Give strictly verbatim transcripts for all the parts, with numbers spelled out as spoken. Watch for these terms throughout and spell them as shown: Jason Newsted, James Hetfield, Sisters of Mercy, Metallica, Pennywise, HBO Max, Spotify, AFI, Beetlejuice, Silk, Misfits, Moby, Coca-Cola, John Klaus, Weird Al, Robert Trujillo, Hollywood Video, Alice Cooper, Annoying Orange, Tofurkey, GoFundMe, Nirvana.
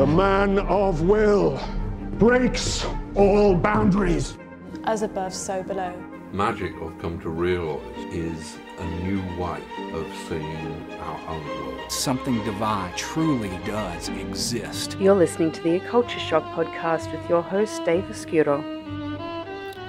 The man of will breaks all boundaries. As above, so below. Magic, I've come to realise, is a new way of seeing our own world. Something divine truly does exist. You're listening to the Occulture Shock Podcast with your host, Dave Oscuro.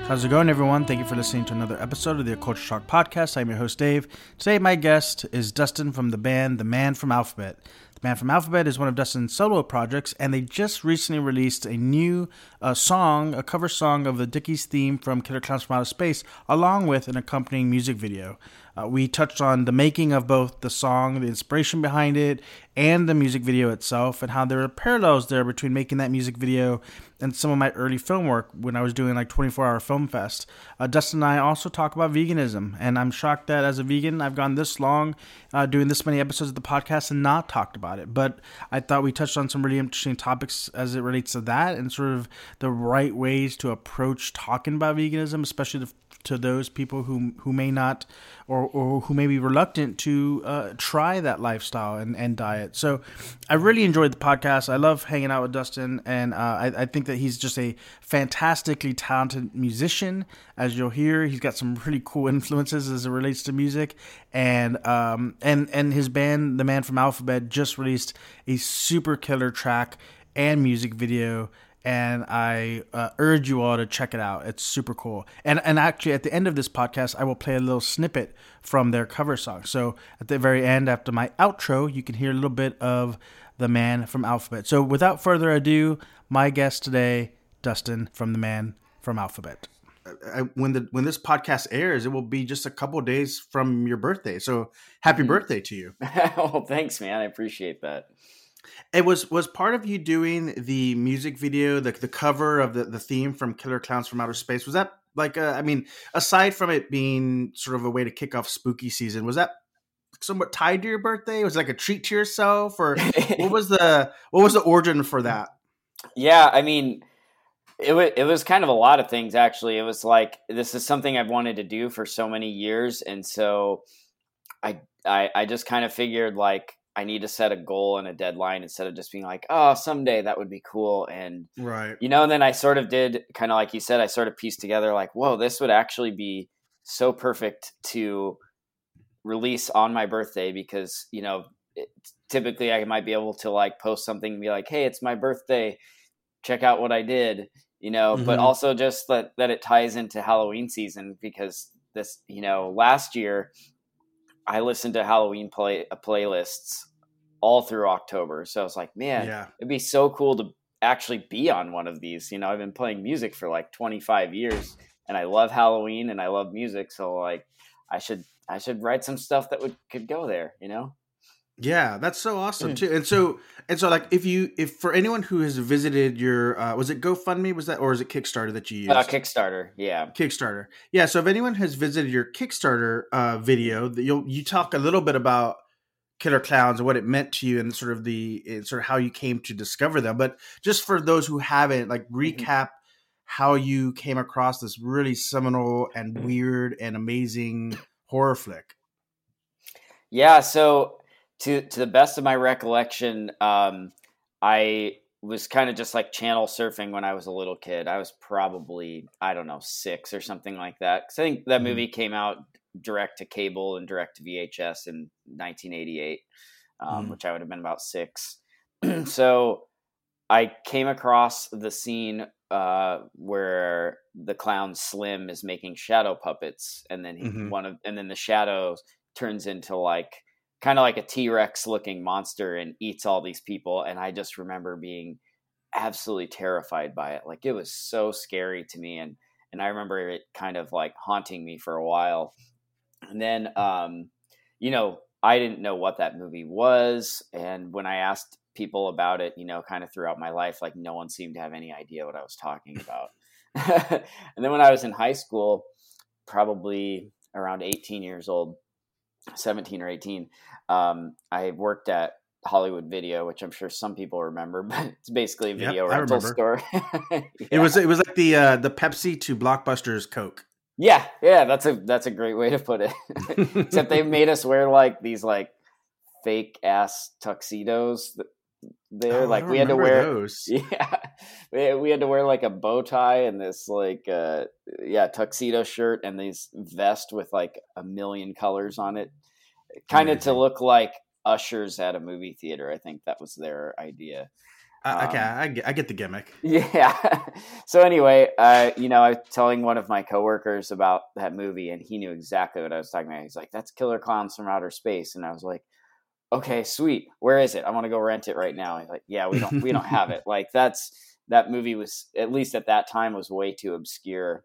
How's it going, everyone? Thank you for listening to another episode of the Occulture Shock Podcast. I'm your host, Dave. Today, my guest is Dustin from the band The Man from Alphabet. Man from Alphabet is one of Dustin's solo projects, and they just recently released a new uh, song, a cover song of the Dickies theme from Killer Klowns from Outer Space, along with an accompanying music video. Uh, we touched on the making of both the song, the inspiration behind it, and the music video itself, and how there are parallels there between making that music video and some of my early film work when I was doing like twenty-four hour Film Fest. Uh, Dustin and I also talk about veganism, and I'm shocked that as a vegan, I've gone this long uh, doing this many episodes of the podcast and not talked about it. But I thought we touched on some really interesting topics as it relates to that and sort of the right ways to approach talking about veganism, especially to, to those people who who may not or, or who may be reluctant to uh, try that lifestyle and, and diet. So I really enjoyed the podcast. I love hanging out with Dustin, and uh, I, I think that he's just a fantastically talented musician. As you'll hear, he's got some really cool influences as it relates to music, and um, and and his band, The Man from Alphabet, just released a super killer track and music video, and I uh, urge you all to check it out. It's super cool. And and actually, at the end of this podcast, I will play a little snippet from their cover song. So at the very end, after my outro, you can hear a little bit of The Man from Alphabet. So without further ado, my guest today, Dustin from The Man from Alphabet. I, when the when this podcast airs, it will be just a couple of days from your birthday. So happy birthday to you. Oh, thanks, man. I appreciate that. It was was part of you doing the music video, the the cover of the, the theme from Killer Klowns from Outer Space. Was that like, a, I mean, aside from it being sort of a way to kick off spooky season, was that somewhat tied to your birthday? Was it like a treat to yourself, or what was the what was the origin for that? Yeah, I mean, it was it was kind of a lot of things, actually. It was like, this is something I've wanted to do for so many years, and so I I, I just kind of figured like, I need to set a goal and a deadline instead of just being like, oh, someday that would be cool. And, right. you know, and then I sort of did kind of like you said, I sort of pieced together like, whoa, this would actually be so perfect to release on my birthday, because, you know, it, typically I might be able to like post something and be like, hey, it's my birthday, check out what I did, you know, mm-hmm. but also just that, that it ties into Halloween season, because this, you know, last year, I listened to Halloween play playlists all through October. So I was like, man, yeah. it'd be so cool to actually be on one of these. You know, I've been playing music for like twenty-five years, and I love Halloween and I love music. So like, I should, I should write some stuff that would, could go there, you know? Yeah. That's so awesome too. And so, and so like, if you, if for anyone who has visited your, uh, was it GoFundMe? Was that, or is it Kickstarter that you used? Uh, Kickstarter. Yeah. Kickstarter. Yeah. So if anyone has visited your Kickstarter uh, video, you'll, you talk a little bit about Killer Klowns and what it meant to you, and sort of the, and sort of how you came to discover them. But just for those who haven't, like, recap mm-hmm. how you came across this really seminal and weird and amazing horror flick. Yeah. So, To to the best of my recollection, um, I was kind of just like channel surfing when I was a little kid. I was probably, I don't know, six or something like that. Because I think that movie came out direct to cable and direct to V H S in nineteen eighty-eight, um, mm. which I would have been about six. So I came across the scene uh, where the clown Slim is making shadow puppets, and then he, mm-hmm. one of and then the shadow turns into like, kind of like a T-Rex looking monster and eats all these people. And I just remember being absolutely terrified by it. Like, it was so scary to me. And, and I remember it kind of like haunting me for a while. And then, um, you know, I didn't know what that movie was. And when I asked people about it, you know, kind of throughout my life, like, no one seemed to have any idea what I was talking about. And then when I was in high school, probably around eighteen years old, seventeen or eighteen, um, I worked at Hollywood Video, which I'm sure some people remember, but it's basically a video yep, rental store. yeah. It was it was like the uh, the Pepsi to Blockbuster's Coke. Yeah, yeah, that's a that's a great way to put it. Except they made us wear like these like fake ass tuxedos that, there. Oh, like we had to wear, those. yeah, we, we had to wear like a bow tie and this like, uh, yeah, tuxedo shirt and these vest with like a million colors on it, kind of to look like ushers at a movie theater. I think that was their idea. Uh, okay, um, I, get, I get the gimmick. Yeah. So anyway, uh, you know, I was telling one of my coworkers about that movie, and he knew exactly what I was talking about. He's like, "That's Killer Klowns from Outer Space," and I was like, "Okay, sweet. Where is it? I want to go rent it right now." He's like, "Yeah, we don't, we don't have it. Like that's that movie was at least at that time was way too obscure."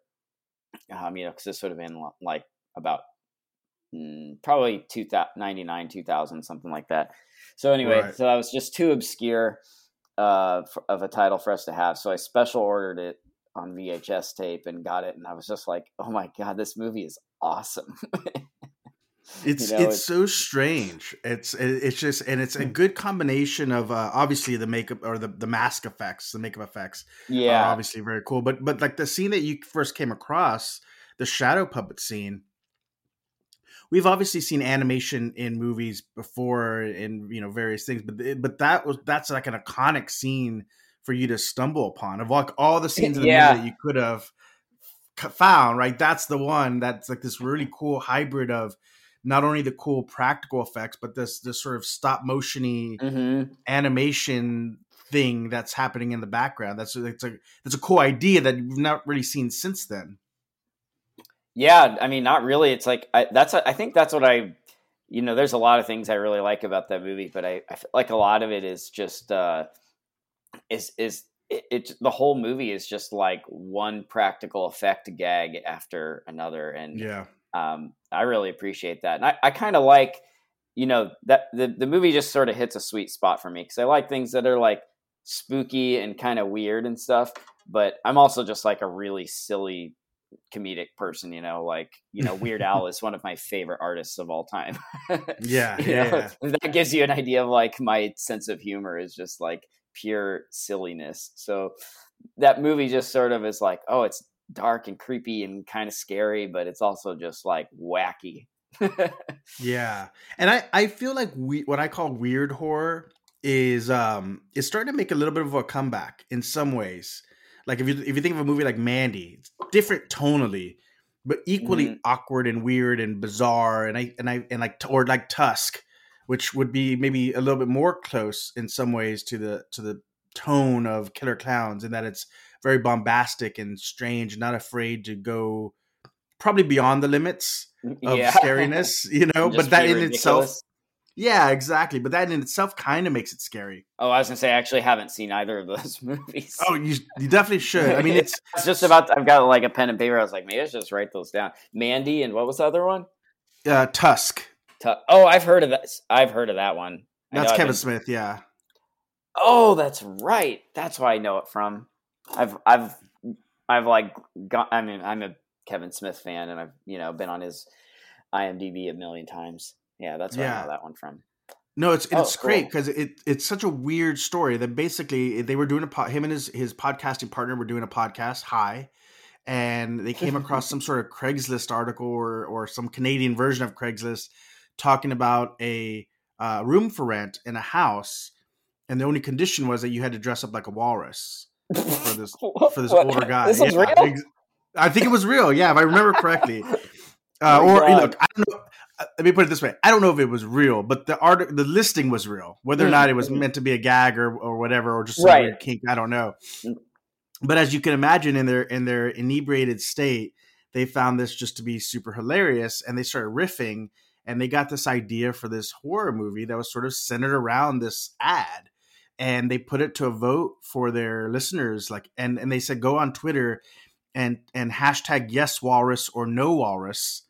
Um, you know, because this would have been like about mm, probably two thousand, ninety-nine, two thousand, something like that. So anyway, right. So I was just too obscure. Uh, of a title for us to have. So I special ordered it on V H S tape and got it. And I was just like, oh my God, this movie is awesome. it's, you know, it's it's so strange. It's, it's just, and it's a good combination of uh, obviously the makeup or the, the mask effects, the makeup effects. Yeah. Obviously very cool. But, but like the scene that you first came across, the shadow puppet scene, we've obviously seen animation in movies before and, you know, various things, but, but that was, that's like an iconic scene for you to stumble upon of like all the scenes in the yeah. movie that you could have found, right? That's the one that's like this really cool hybrid of not only the cool practical effects, but this, this sort of stop motion-y mm-hmm. animation thing that's happening in the background. That's, that's a, that's a cool idea that you've not really seen since then. Yeah, I mean, not really. It's like I, that's. I think that's what I, you know, there's a lot of things I really like about that movie, but I, I feel like a lot of it is just uh, is is it, it. The whole movie is just like one practical effect gag after another, and yeah, um, I really appreciate that, and I, I kind of like, you know, that the the movie just sort of hits a sweet spot for me because I like things that are like spooky and kind of weird and stuff, but I'm also just like a really silly comedic person, you know, like, you know, Weird Al is one of my favorite artists of all time. yeah, yeah, yeah. That gives you an idea of like my sense of humor is just like pure silliness. So that movie just sort of is like, oh, it's dark and creepy and kind of scary, but it's also just like wacky. yeah. And I, I feel like we, what I call weird horror is, um, is starting to make a little bit of a comeback in some ways. Like if you if you think of a movie like Mandy, it's different tonally, but equally mm. awkward and weird and bizarre, and I and I and like or like Tusk, which would be maybe a little bit more close in some ways to the to the tone of Killer Klowns, in that it's very bombastic and strange, not afraid to go probably beyond the limits of yeah. scariness, you know. But that in ridiculous. itself. Yeah, exactly. But that in itself kind of makes it scary. Oh, I was going to say, I actually haven't seen either of those movies. Oh, you you definitely should. I mean, it's, it's just about, I've got like a pen and paper. I was like, maybe I should just write those down. Mandy and what was the other one? Uh, Tusk. Tu- oh, I've heard of that. I've heard of that one. That's Kevin been... Smith. Yeah. Oh, that's right. That's why I know it from. I've, I've, I've like got, I mean, I'm a Kevin Smith fan and I've, you know, been on his I M D B a million times. Yeah, that's where yeah. I know that one from. No, it's oh, it's cool. great because it it's such a weird story that basically they were doing a pod, him and his his podcasting partner were doing a podcast, Hi, and they came across some sort of Craigslist article or or some Canadian version of Craigslist talking about a uh, room for rent in a house, and the only condition was that you had to dress up like a walrus for this for this what? older guy. This is yeah, real? I, I think it was real. Yeah, if I remember correctly. Uh, oh or you know, look, I don't know. Let me put it this way. I don't know if it was real, but the art, the listing was real, whether or not it was meant to be a gag or, or whatever, or just some right. weird kink. I don't know. But as you can imagine in their, in their inebriated state, they found this just to be super hilarious. And they started riffing and they got this idea for this horror movie that was sort of centered around this ad. And they put it to a vote for their listeners. Like, and, and they said, go on Twitter and, and hashtag yes walrus or no walrus.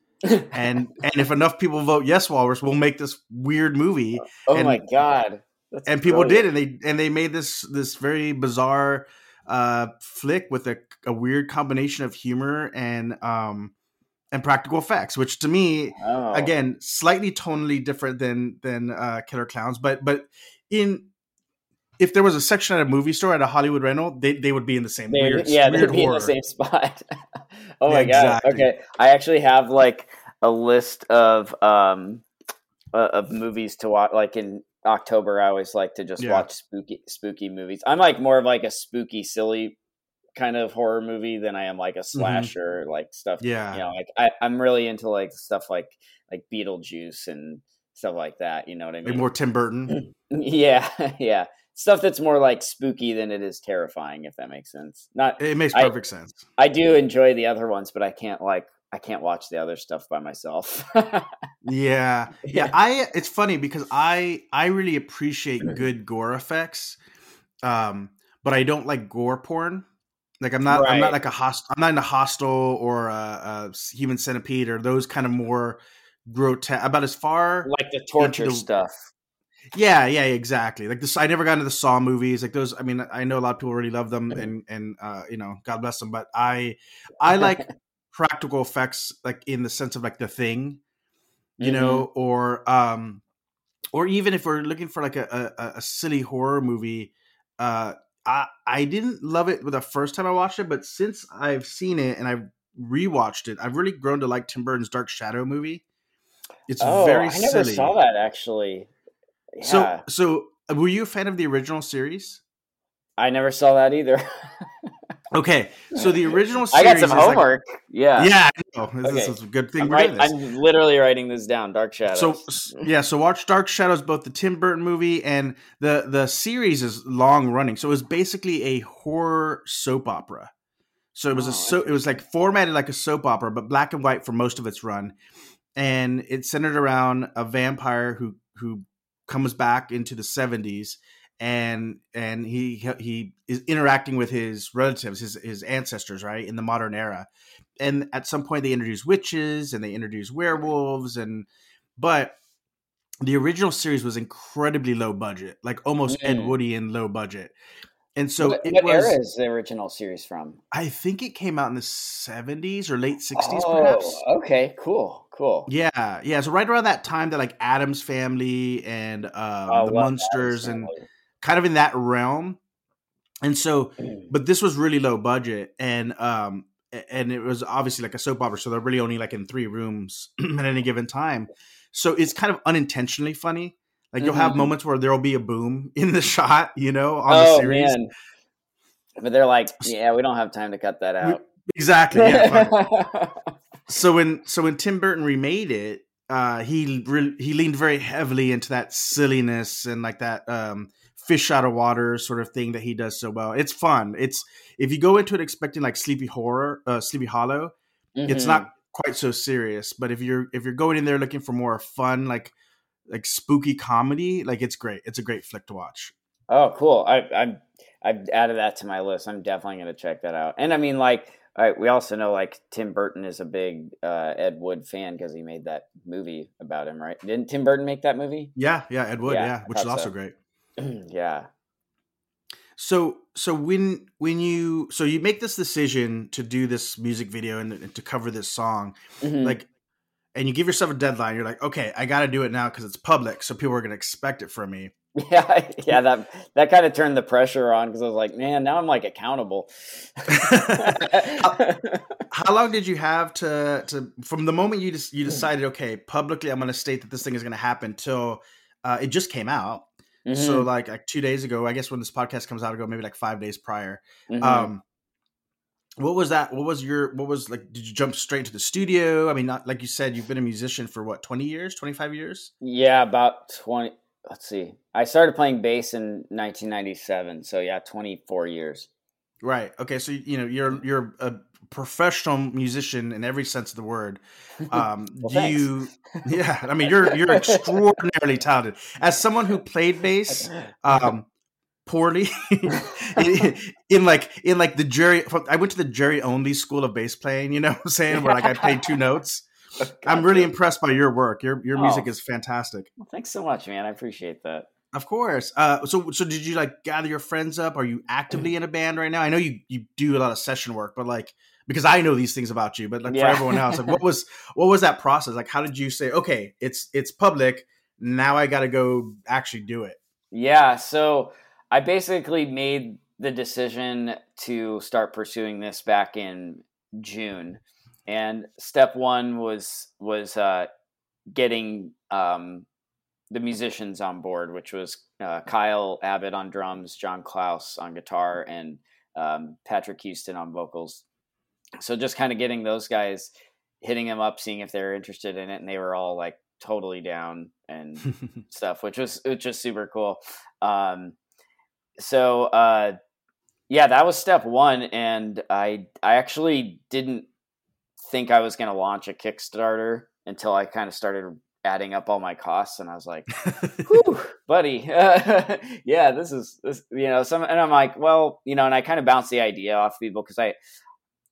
and and if enough people vote yes walrus, we'll make this weird movie. Oh and, my god. That's and brilliant. People did, and they and they made this this very bizarre uh flick with a, a weird combination of humor and um and practical effects, which to me oh. again slightly tonally different than than uh Killer Klowns, but but in if there was a section at a movie store at a Hollywood rental, they, they would be in the same. They, weird, yeah, weird they'd be horror. in the same spot. oh my exactly. god! Okay, I actually have like a list of um uh, of movies to watch, like in October, I always like to just yeah. watch spooky spooky movies. I'm like more of like a spooky, silly kind of horror movie than I am like a slasher mm-hmm. like stuff. Yeah, you know, like I, I'm really into like stuff like like Beetlejuice and stuff like that. You know what I mean? Like more Tim Burton. yeah, yeah, stuff that's more like spooky than it is terrifying. If that makes sense. Not it makes perfect I, sense. I do enjoy the other ones, but I can't like. I can't watch the other stuff by myself. yeah. yeah. Yeah. I, it's funny because I, I really appreciate good gore effects. Um, but I don't like gore porn. Like I'm not, right. I'm not like a host. I'm not into Hostel or a, a Human Centipede or those kind of more grotesque about as far like the torture the, stuff. Yeah. Yeah, exactly. Like this, I never got into the Saw movies like those. I mean, I know a lot of people really love them and, and, uh, you know, God bless them, but I, I like, practical effects like in the sense of like The Thing, you mm-hmm. know, or um or even if we're looking for like a, a a silly horror movie, uh I I didn't love it the first time I watched it, but since I've seen it and I've rewatched it, I've really grown to like Tim Burton's Dark Shadow movie. It's oh, very I silly. I never saw that actually. Yeah. So so were you a fan of the original series? I never saw that either. Okay, so the original series I got some homework. Like, yeah. Yeah, I know. This, okay. this is a good thing I'm, we're right, doing this. I'm literally writing this down, Dark Shadows. So, yeah, so watch Dark Shadows, both the Tim Burton movie and the, the series is long running. So it was basically a horror soap opera. So it was oh, a so it was like formatted like a soap opera, but black and white for most of its run. And it centered around a vampire who who comes back into the seventies. And and he he is interacting with his relatives, his his ancestors, right, in the modern era. And at some point, they introduce witches and they introduce werewolves. And but the original series was incredibly low budget, like almost mm. Ed Woodian low budget. And so, what, it what was, era is the original series from? I think it came out in the seventies or late sixties, oh, perhaps. Okay, cool, cool. Yeah, yeah. So right around that time, that like Addams Family and um, oh, the Munsters and. Kind of in that realm. And so, but this was really low budget and, um, and it was obviously like a soap opera. So they're really only like in three rooms at any given time. So it's kind of unintentionally funny. Like you'll mm-hmm. have moments where there'll be a boom in the shot, you know, on oh, the series. Man. But they're like, yeah, we don't have time to cut that out. Exactly. Yeah, so when, so when Tim Burton remade it, uh, he, re- he leaned very heavily into that silliness and like that, um, fish out of water sort of thing that he does so well. It's fun. It's if you go into it expecting like Sleepy Horror, uh, Sleepy Hollow, mm-hmm. it's not quite so serious. But if you're if you're going in there looking for more fun, like like spooky comedy, like it's great. It's a great flick to watch. Oh, cool! I, I'm I've added that to my list. I'm definitely going to check that out. And I mean, like, all right, we also know like Tim Burton is a big uh, Ed Wood fan because he made that movie about him, right? Didn't Tim Burton make that movie? Yeah, yeah, Ed Wood, yeah, yeah which is also so. great. Yeah. So, so when, when you, so you make this decision to do this music video and, and to cover this song, mm-hmm. like, and you give yourself a deadline, you're like, okay, I got to do it now because it's public. So people are going to expect it from me. Yeah. Yeah. That, that kind of turned the pressure on because I was like, man, now I'm like accountable. how, how long did you have to, to, from the moment you just, you decided, okay, publicly, I'm going to state that this thing is going to happen till uh, it just came out. Mm-hmm. So like, like two days ago, I guess when this podcast comes out ago, maybe like five days prior. Mm-hmm. Um, what was that? What was your, what was like, did you jump straight to the studio? I mean, not like you said, you've been a musician for what, twenty years, twenty-five years? Yeah, about twenty. Let's see. I started playing bass in nineteen ninety-seven. So yeah, twenty-four years. Right. Okay. So, you know, you're, you're a professional musician in every sense of the word. Um, well, do thanks. you, yeah, I mean, you're, you're extraordinarily talented as someone who played bass, um, poorly in, in like, in like the Jerry, I went to the Jerry only school of bass playing, you know what I'm saying? Where like I played two notes. I'm really impressed by your work. Your, your oh. music is fantastic. Well, thanks so much, man. I appreciate that. Of course. Uh, so, so did you like gather your friends up? Are you actively in a band right now? I know you, you do a lot of session work, but like, because I know these things about you, but like yeah. for everyone else, like what was, what was that process? Like, how did you say, okay, it's, it's public. Now I got to go actually do it. Yeah. So I basically made the decision to start pursuing this back in June. And step one was, was, uh, getting, um, the musicians on board, which was uh, Kyle Abbott on drums, John Klaus on guitar, and um, Patrick Houston on vocals. So just kind of getting those guys, hitting them up, seeing if they're interested in it, and they were all like totally down and stuff, which was just super cool. Um, so uh, yeah, that was step one, and I I actually didn't think I was going to launch a Kickstarter until I kind of started adding up all my costs, and I was like, whew, buddy, uh, yeah, this is, this, you know, some, and I'm like, well, you know, and I kind of bounce the idea off people, because I,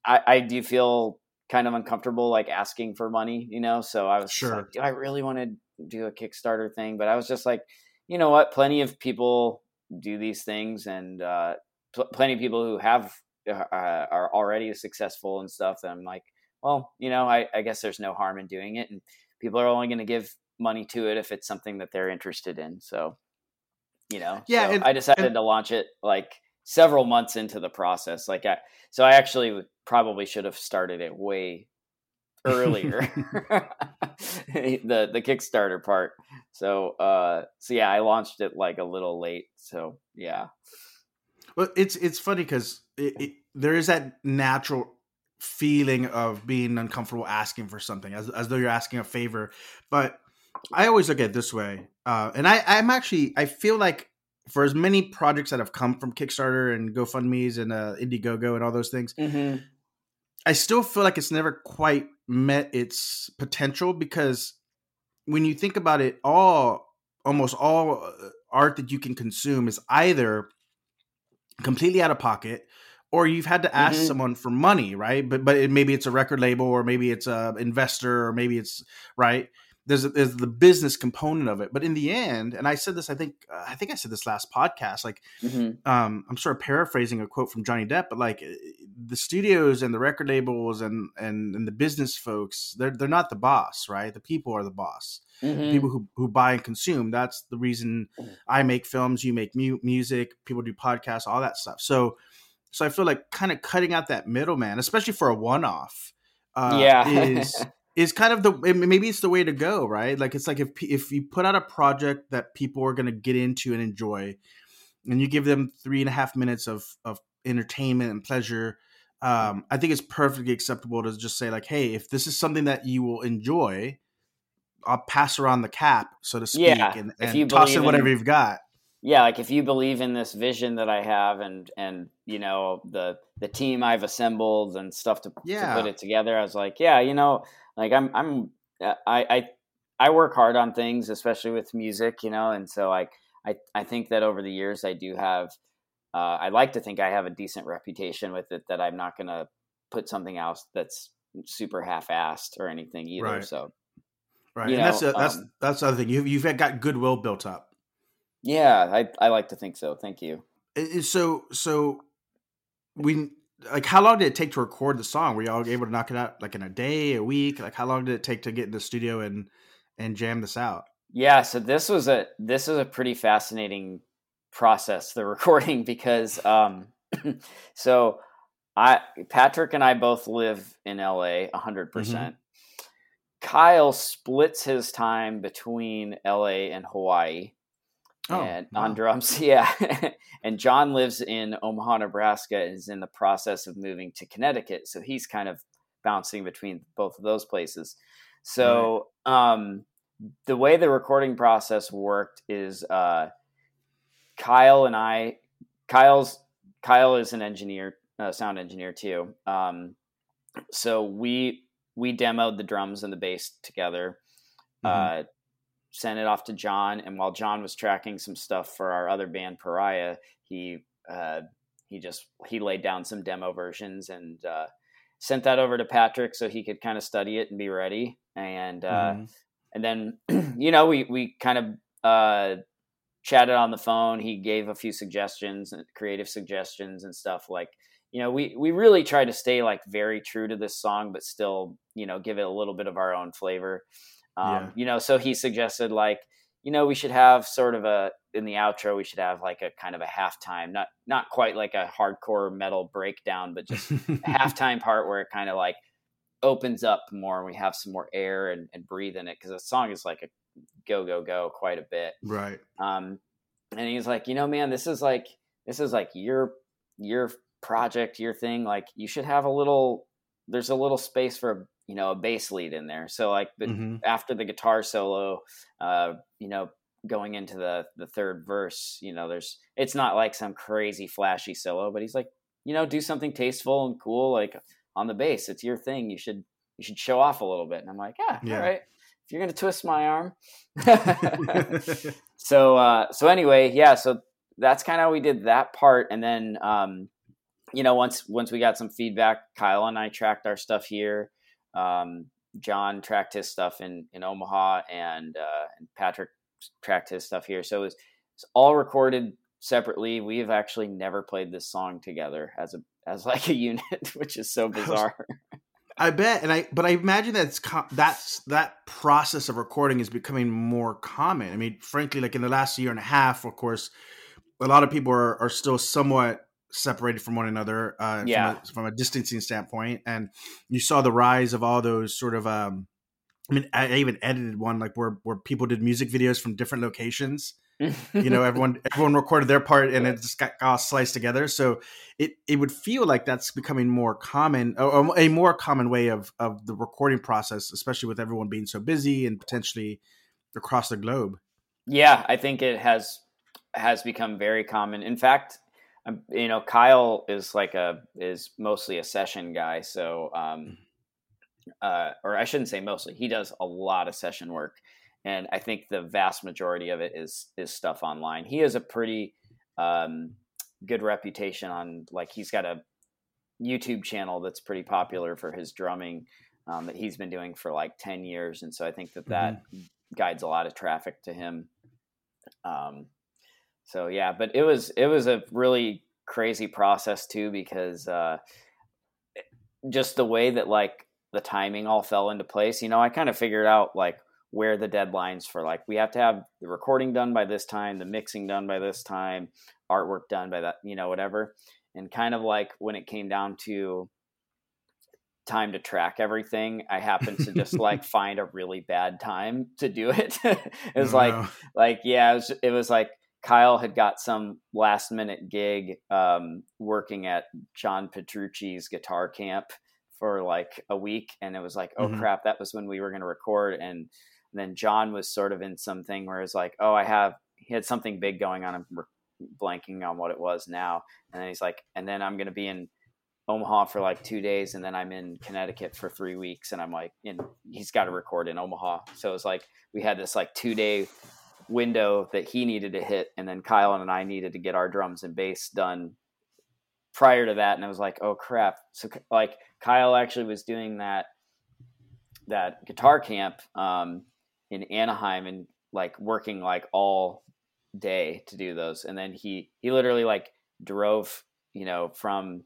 I, I do feel kind of uncomfortable, like, asking for money, you know, so I was sure. like, do I really want to do a Kickstarter thing? But I was just like, you know what, plenty of people do these things, and uh, pl- plenty of people who have, uh, are already successful and stuff, that I'm like, well, you know, I, I guess there's no harm in doing it, and people are only going to give money to it if it's something that they're interested in. So, you know, yeah, so and, I decided and, to launch it like several months into the process. Like, I, so I actually probably should have started it way earlier, the the Kickstarter part. So, uh, so yeah, I launched it like a little late. So yeah. Well, it's, it's funny because it, it, there is that natural feeling of being uncomfortable asking for something as, as though you're asking a favor. But I always look at it this way. Uh, and I, I'm actually, I feel like for as many projects that have come from Kickstarter and GoFundMes and uh, Indiegogo and all those things, mm-hmm. I still feel like it's never quite met its potential, because when you think about it, all, almost all art that you can consume is either completely out of pocket, or you've had to ask mm-hmm. someone for money, right? But but it, maybe it's a record label, or maybe it's an investor, or maybe it's, right? There's a, there's the business component of it. But in the end, and I said this, I think uh, I think I said this last podcast, like mm-hmm. um, I'm sort of paraphrasing a quote from Johnny Depp, but like the studios and the record labels and and, and the business folks, they're they're not the boss, right? The people are the boss. Mm-hmm. People who, who buy and consume. That's the reason I make films, you make mu- music, people do podcasts, all that stuff. So. So I feel like kind of cutting out that middleman, especially for a one-off, uh, yeah. is is kind of the maybe it's the way to go, right? Like it's like if if you put out a project that people are going to get into and enjoy, and you give them three and a half minutes of of entertainment and pleasure, um, I think it's perfectly acceptable to just say like, hey, if this is something that you will enjoy, I'll pass around the cap, so to speak, yeah. and, and you toss in whatever in- you've got. Yeah, like if you believe in this vision that I have and, and you know, the the team I've assembled and stuff to, yeah. to put it together, I was like, yeah, you know, like I'm I'm I I, I work hard on things, especially with music, you know, and so like I, I think that over the years I do have uh, I like to think I have a decent reputation with it, that I'm not going to put something else that's super half-assed or anything either. Right. So right, and know, that's a, that's um, that's the other thing. You've you've got goodwill built up. Yeah, I, I like to think so. Thank you. So so we like how long did it take to record the song? Were you all able to knock it out like in a day, a week? Like how long did it take to get in the studio and and jam this out? Yeah, so this was a this is a pretty fascinating process, the recording, because um so I Patrick and I both live in L A one hundred percent. Mm-hmm. Kyle splits his time between L A and Hawaii. Oh, and on wow. drums, yeah. And John lives in Omaha, Nebraska, and is in the process of moving to Connecticut. So he's kind of bouncing between both of those places. So right. um, the way the recording process worked is uh, Kyle and I, Kyle's Kyle is an engineer, uh, sound engineer too. Um, so we we demoed the drums and the bass together. Mm-hmm. Uh, sent it off to John, and while John was tracking some stuff for our other band Pariah, he uh, he just he laid down some demo versions and uh, sent that over to Patrick so he could kind of study it and be ready. And uh, mm-hmm. and then you know we we kind of uh, chatted on the phone. He gave a few suggestions, creative suggestions and stuff like you know we we really try to stay like very true to this song, but still you know give it a little bit of our own flavor. Um, yeah. You know, so he suggested like, you know, we should have sort of a, in the outro, we should have like a kind of a halftime, not, not quite like a hardcore metal breakdown, but just a halftime part where it kind of like opens up more and we have some more air and, and breathe in it. Cause the song is like a go, go, go quite a bit. Right. Um, and he's like, you know, man, this is like, this is like your, your project, your thing. Like you should have a little, there's a little space for, you know, a bass lead in there. So like the, mm-hmm. after the guitar solo, uh, you know, going into the, the third verse, you know, there's, it's not like some crazy flashy solo, but he's like, you know, do something tasteful and cool. Like on the bass, it's your thing. You should, you should show off a little bit. And I'm like, yeah, yeah. all right. If you're going to twist my arm. so, uh, so anyway, yeah. So that's kind of how we did that part. And then, um, you know, once, once we got some feedback, Kyle and I tracked our stuff here. Um, John tracked his stuff in, in Omaha and, uh, and Patrick tracked his stuff here. So it was, it's all recorded separately. We've actually never played this song together as a, as like a unit, which is so bizarre. I bet. And I, but I imagine that's, that's, that process of recording is becoming more common. I mean, frankly, like in the last year and a half, of course, a lot of people are, are still somewhat separated from one another, uh, yeah. from a, from a distancing standpoint. And you saw the rise of all those sort of, um, I mean, I even edited one, like where, where people did music videos from different locations. you know, everyone, everyone recorded their part and it just got all sliced together. So it, it would feel like that's becoming more common, or a more common way of, of the recording process, especially with everyone being so busy and potentially across the globe. Yeah. I think it has, has become very common. In fact, you know, Kyle is like a, is mostly a session guy. So, um, uh, or I shouldn't say mostly, he does a lot of session work. And I think the vast majority of it is is stuff online. He has a pretty um, good reputation on, like, he's got a YouTube channel that's pretty popular for his drumming um, that he's been doing for like ten years. And so I think that that mm-hmm. guides a lot of traffic to him. Um, so, yeah, but it was it was a really crazy process, too, because uh, just the way that, like, the timing all fell into place, you know, I kind of figured out, like, where the deadlines for like, we have to have the recording done by this time, the mixing done by this time, artwork done by that, you know, whatever. And kind of like when it came down to time to track everything, I happened to just like find a really bad time to do it. it was oh, like, wow. like, yeah, it was, it was like Kyle had got some last minute gig um, working at John Petrucci's guitar camp for like a week. And it was like, oh mm-hmm. crap, that was when we were going to record. And then John was sort of in something where it's like, oh, I have, he had something big going on. I'm blanking on what it was now. And then he's like, and then I'm going to be in Omaha for like two days. And then I'm in Connecticut for three weeks. And I'm like, and he's got to record in Omaha. So it's like, we had this like two day window that he needed to hit. And then Kyle and I needed to get our drums and bass done prior to that. And I was like, oh crap. So like Kyle actually was doing that, that guitar camp, um, in Anaheim and like working like all day to do those. And then he, he literally like drove, you know, from,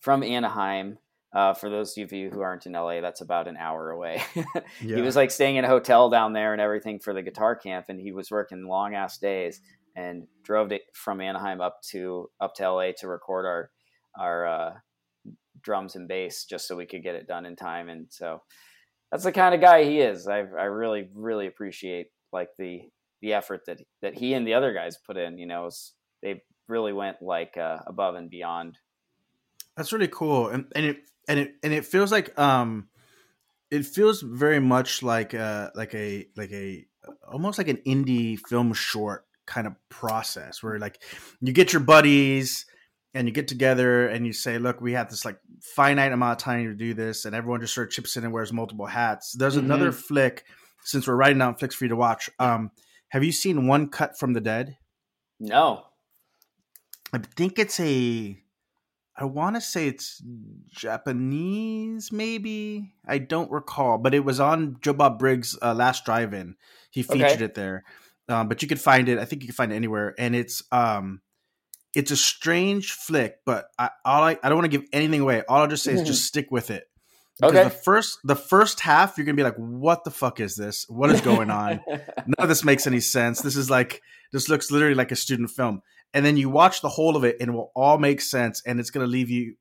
from Anaheim, uh, for those of you who aren't in L A, that's about an hour away. yeah. He was like staying in a hotel down there and everything for the guitar camp. And he was working long ass days and drove it from Anaheim up to, up to L A to record our, our, uh, drums and bass just so we could get it done in time. And so, that's the kind of guy he is. I I really, really appreciate like the, the effort that, that he and the other guys put in, you know, was, they really went like uh, above and beyond. That's really cool. And, and it, and it, and it feels like, um, it feels very much like uh like a, like a, almost like an indie film short kind of process where like you get your buddies and you get together and you say, look, we have this like finite amount of time to do this. And everyone just sort of chips in and wears multiple hats. There's mm-hmm. another flick, since we're writing down flicks for you to watch. Um, have you seen One Cut from the Dead? No. I think it's a, I want to say it's Japanese, maybe. I don't recall, but it was on Joe Bob Briggs' uh, Last Drive-In. He featured okay. it there, um, but you could find it. I think you can find it anywhere. And it's, um, it's a strange flick, but I all I, I don't want to give anything away. All I'll just say is just stick with it. Because okay. the first the first half, you're going to be like, what the fuck is this? What is going on? None of this makes any sense. This is like, this looks literally like a student film. And then you watch the whole of it and it will all make sense. And it's going to leave you,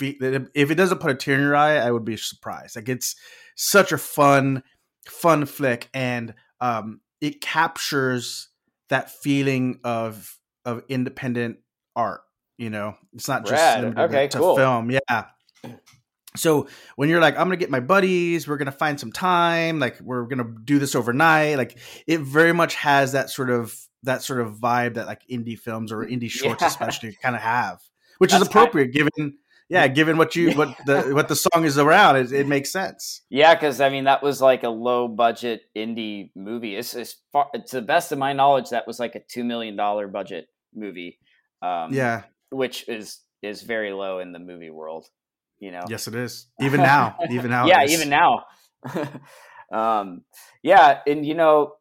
if it doesn't put a tear in your eye, I would be surprised. Like it's such a fun, fun flick. And um, it captures that feeling of of independent art. You know, it's not Rad. just okay, to cool. film. Yeah. So when you're like, I'm going to get my buddies, we're going to find some time, like we're going to do this overnight. Like it very much has that sort of, that sort of vibe that like indie films or indie shorts, yeah. especially kind of have, which That's is appropriate kind of- given. Yeah. Given what you, what the, what the song is around, it, it makes sense. Yeah. Cause I mean, that was like a low budget indie movie. It's, it's far, to the best of my knowledge, that was like a two million dollars budget movie. Um, yeah. Which is, is very low in the movie world. You know, yes, it is. Even now, even now, yeah, even now. um, yeah, and you know,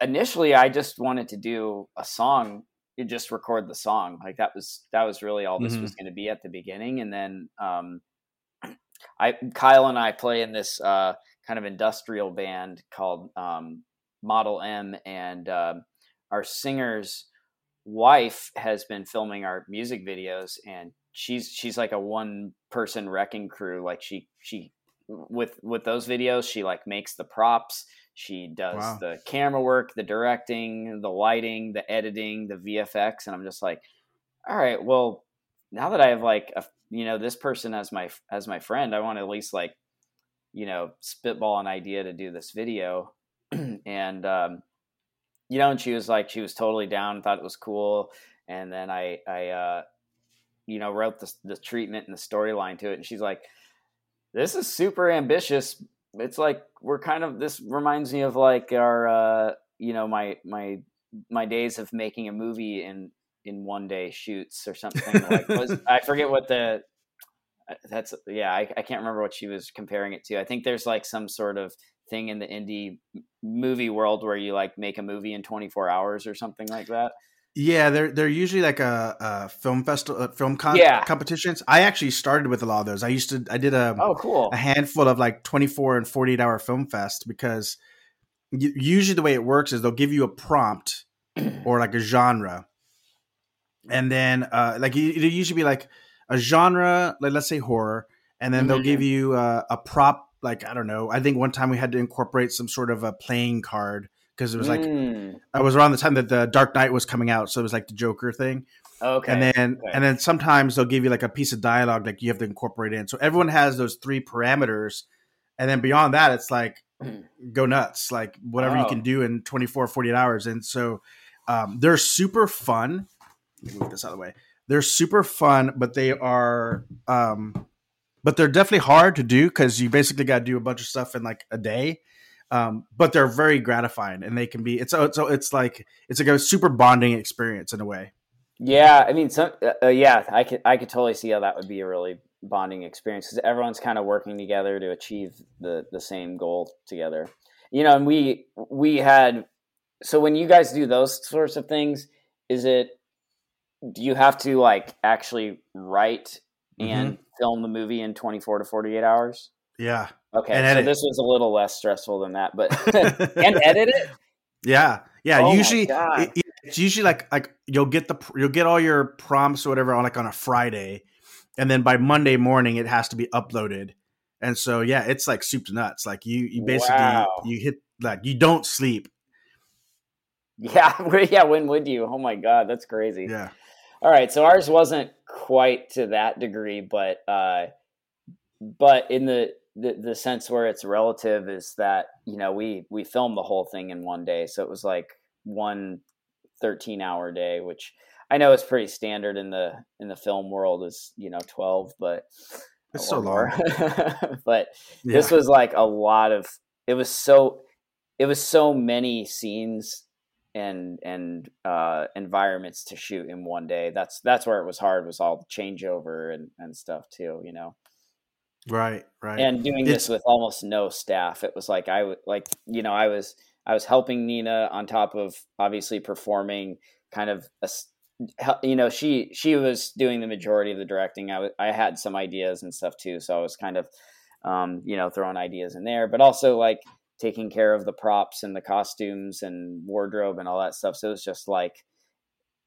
initially, I just wanted to do a song, you just record the song, like that was that was really all this mm-hmm. was going to be at the beginning. And then, um, I Kyle and I play in this uh, kind of industrial band called um, Model M, and uh, our singer's wife has been filming our music videos, and she's she's like a one person wrecking crew. Like she she with with those videos, she like makes the props, she does wow. the camera work, the directing, the lighting, the editing, the V F X. And I'm just like, all right, well, now that I have like a, you know, this person as my as my friend, I want to at least like, you know, spitball an idea to do this video. And um you know, and she was like, she was totally down, thought it was cool. And then I I uh you know, wrote the, the treatment and the storyline to it. And she's like, this is super ambitious. It's like, we're kind of, this reminds me of like our, uh, you know, my, my, my days of making a movie in, in one day shoots or something. Like, was, I forget what the, that's, yeah, I, I can't remember what she was comparing it to. I think there's like some sort of thing in the indie movie world where you like make a movie in twenty-four hours or something like that. Yeah, they're they're usually like a, a film festival, uh, film con- yeah. competitions. I actually started with a lot of those. I used to, I did a oh, cool. a handful of like twenty-four and forty-eight hour film fest, because y- usually the way it works is they'll give you a prompt or like a genre, and then uh, like it it'll usually be like a genre, like let's say horror, and then mm-hmm. they'll give you uh, a prop. Like I don't know. I think one time we had to incorporate some sort of a playing card. Because it was like, mm. I was around the time that the Dark Knight was coming out. So it was like the Joker thing. Okay. And then okay. and then sometimes they'll give you like a piece of dialogue that you have to incorporate in. So everyone has those three parameters. And then beyond that, it's like, go nuts. Like whatever oh. you can do in twenty-four, forty-eight hours. And so um, they're super fun. Let me move this out of the way. They're super fun, but they are, um, but they're definitely hard to do, because you basically got to do a bunch of stuff in like a day. Um, but they're very gratifying, and they can be, it's, it's, it's like, it's like a super bonding experience in a way. Yeah. I mean, some, uh, yeah, I could, I could totally see how that would be a really bonding experience, because everyone's kind of working together to achieve the, the same goal together, you know. And we, we had, so when you guys do those sorts of things, is it, do you have to like actually write and mm-hmm. film the movie in twenty-four to forty-eight hours? Yeah. Okay, so this was a little less stressful than that, but and edit it. Yeah, yeah. Oh usually, it, it's usually like like you'll get the you'll get all your prompts or whatever on like on a Friday, and then by Monday morning it has to be uploaded. And so yeah, it's like soup to nuts. Like you, you basically wow. you hit like you don't sleep. Yeah, yeah. When would you? Oh my god, that's crazy. Yeah. All right, so ours wasn't quite to that degree, but uh, but in the The, the sense where it's relative is that, you know, we, we filmed the whole thing in one day. So it was like one thirteen hour day, which I know is pretty standard in the, in the film world is, you know, twelve, but it's so long, but yeah. This was like a lot of, it was so, it was so many scenes and, and, uh, environments to shoot in one day. That's, that's where it was hard, was all the changeover and, and stuff too, you know? Right, right. And doing this it's, with almost no staff. It was like I w- like you know, I was I was helping Nina on top of obviously performing kind of a, you know, she she was doing the majority of the directing. I w- I had some ideas and stuff too, so I was kind of um, you know, throwing ideas in there, but also like taking care of the props and the costumes and wardrobe and all that stuff. So it was just like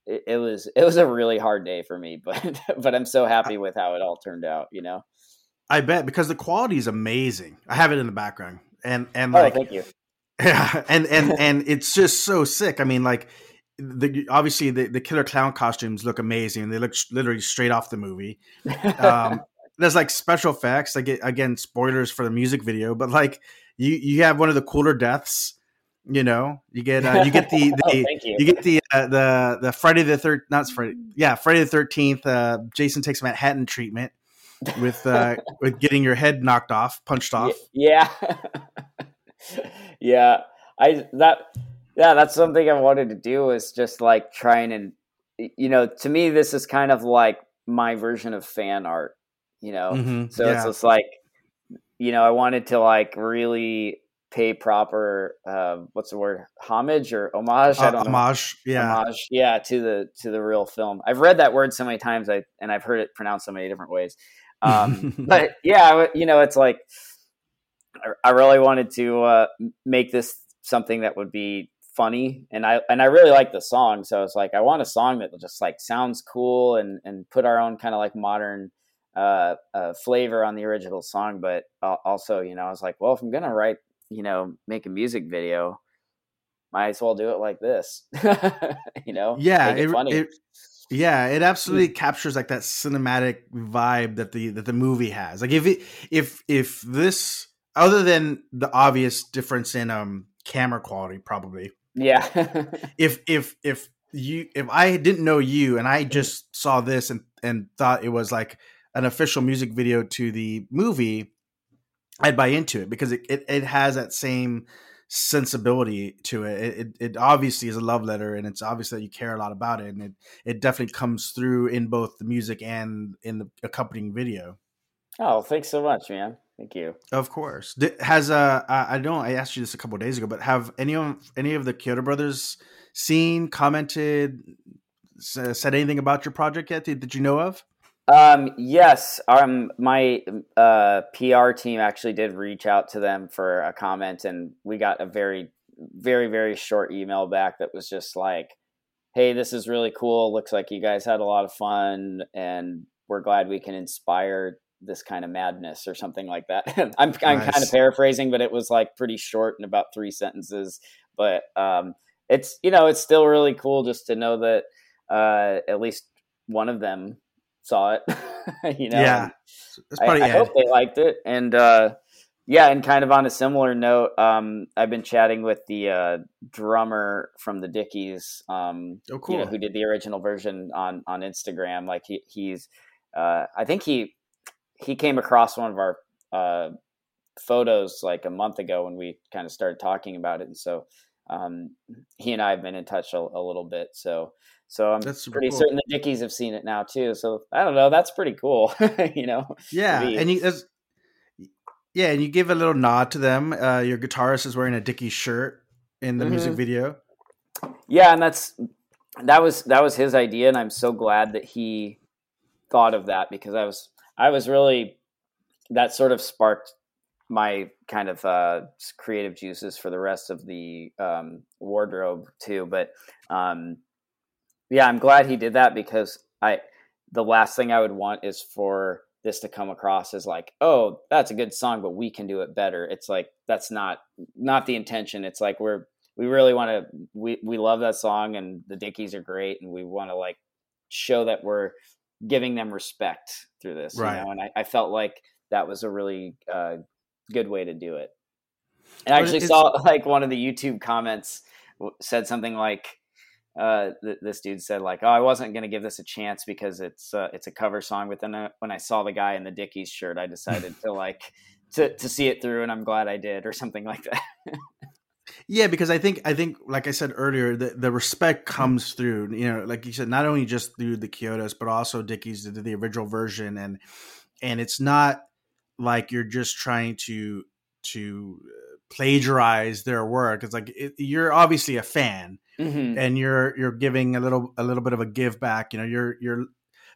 it, it was it was a really hard day for me, but but I'm so happy with how it all turned out, you know. I bet, because the quality is amazing. I have it in the background, and and oh, like thank you. Yeah, and and and it's just so sick. I mean, like, the obviously the, the killer clown costumes look amazing. They look sh- literally straight off the movie. Um, there's like special effects. Like, again, spoilers for the music video, but like you you have one of the cooler deaths. You know, you get uh, you get the, the oh, thank you. you get the uh, the the Friday the third not Friday yeah Friday the thirteenth. Uh, Jason takes Manhattan treatment with uh, with getting your head knocked off, punched off. Yeah, yeah. I that yeah that's something I wanted to do, is just like trying and, you know, to me this is kind of like my version of fan art. You know, mm-hmm. so yeah. it's just like, you know, I wanted to like really pay proper uh what's the word homage or homage uh, I don't homage know. yeah homage, yeah to the to the real film. I've read that word so many times, I and I've heard it pronounced so many different ways, um but yeah, you know, it's like I, I really wanted to uh make this something that would be funny, and I and I really like the song, so it's like I want a song that just like sounds cool and and put our own kind of like modern uh, uh flavor on the original song, but uh, also, you know, I was like, well, if I'm gonna write, you know, make a music video, might as well do it like this. You know, yeah, make it, it funny. It, yeah, it absolutely captures like that cinematic vibe that the that the movie has. Like if it if if this, other than the obvious difference in um camera quality, probably. Yeah. if if if you if I didn't know you and I just saw this and and thought it was like an official music video to the movie, I'd buy into it because it, it, it has that same sensibility to it. It, it. It obviously is a love letter, and it's obvious that you care a lot about it. And it, it definitely comes through in both the music and in the accompanying video. Oh, thanks so much, man. Thank you. Of course. Has uh, I don't, I asked you this a couple of days ago, but have any of, any of the Kyoto Brothers seen, commented, said anything about your project yet that you know of? Um, yes, um, my, uh, P R team actually did reach out to them for a comment, and we got a very, very, very short email back that was just like, hey, this is really cool. Looks like you guys had a lot of fun, and we're glad we can inspire this kind of madness, or something like that. I'm, I'm nice. kind of paraphrasing, but it was like pretty short in about three sentences, but, um, it's, you know, it's still really cool just to know that, uh, at least one of them saw it. You know, yeah, I, I hope they liked it. And uh yeah, and kind of on a similar note, um I've been chatting with the uh drummer from the Dickies, um oh, cool. you know, who did the original version on on Instagram. Like he he's uh I think he he came across one of our uh photos like a month ago when we kind of started talking about it, and so um he and I have been in touch a, a little bit, so So I'm that's pretty cool. certain the Dickies have seen it now too. So I don't know. That's pretty cool, you know. Yeah, and you, yeah, and you give a little nod to them. Uh, your guitarist is wearing a Dickies shirt in the mm-hmm. music video. Yeah, and that's that was that was his idea, and I'm so glad that he thought of that, because I was I was really that sort of sparked my kind of uh, creative juices for the rest of the um, wardrobe too, but. Um, Yeah, I'm glad he did that, because I the last thing I would want is for this to come across as like, oh, that's a good song, but we can do it better. It's like, that's not not the intention. It's like we're we really want to we, we love that song, and the Dickies are great, and we want to like show that we're giving them respect through this. Right. You know? And I, I felt like that was a really uh, good way to do it. And I actually it's- saw like one of the YouTube comments said something like, Uh, th- this dude said like, oh, I wasn't going to give this a chance because it's uh, it's a cover song. But then I, when I saw the guy in the Dickies shirt, I decided to like to, to see it through, and I'm glad I did, or something like that. Yeah, because I think I think like I said earlier, the, the respect comes through. You know, like you said, not only just through the Kyotos, but also Dickies did the original version, and and it's not like you're just trying to to plagiarize their work. It's like it, you're obviously a fan. Mm-hmm. And you're you're giving a little a little bit of a give back. You know, you're you're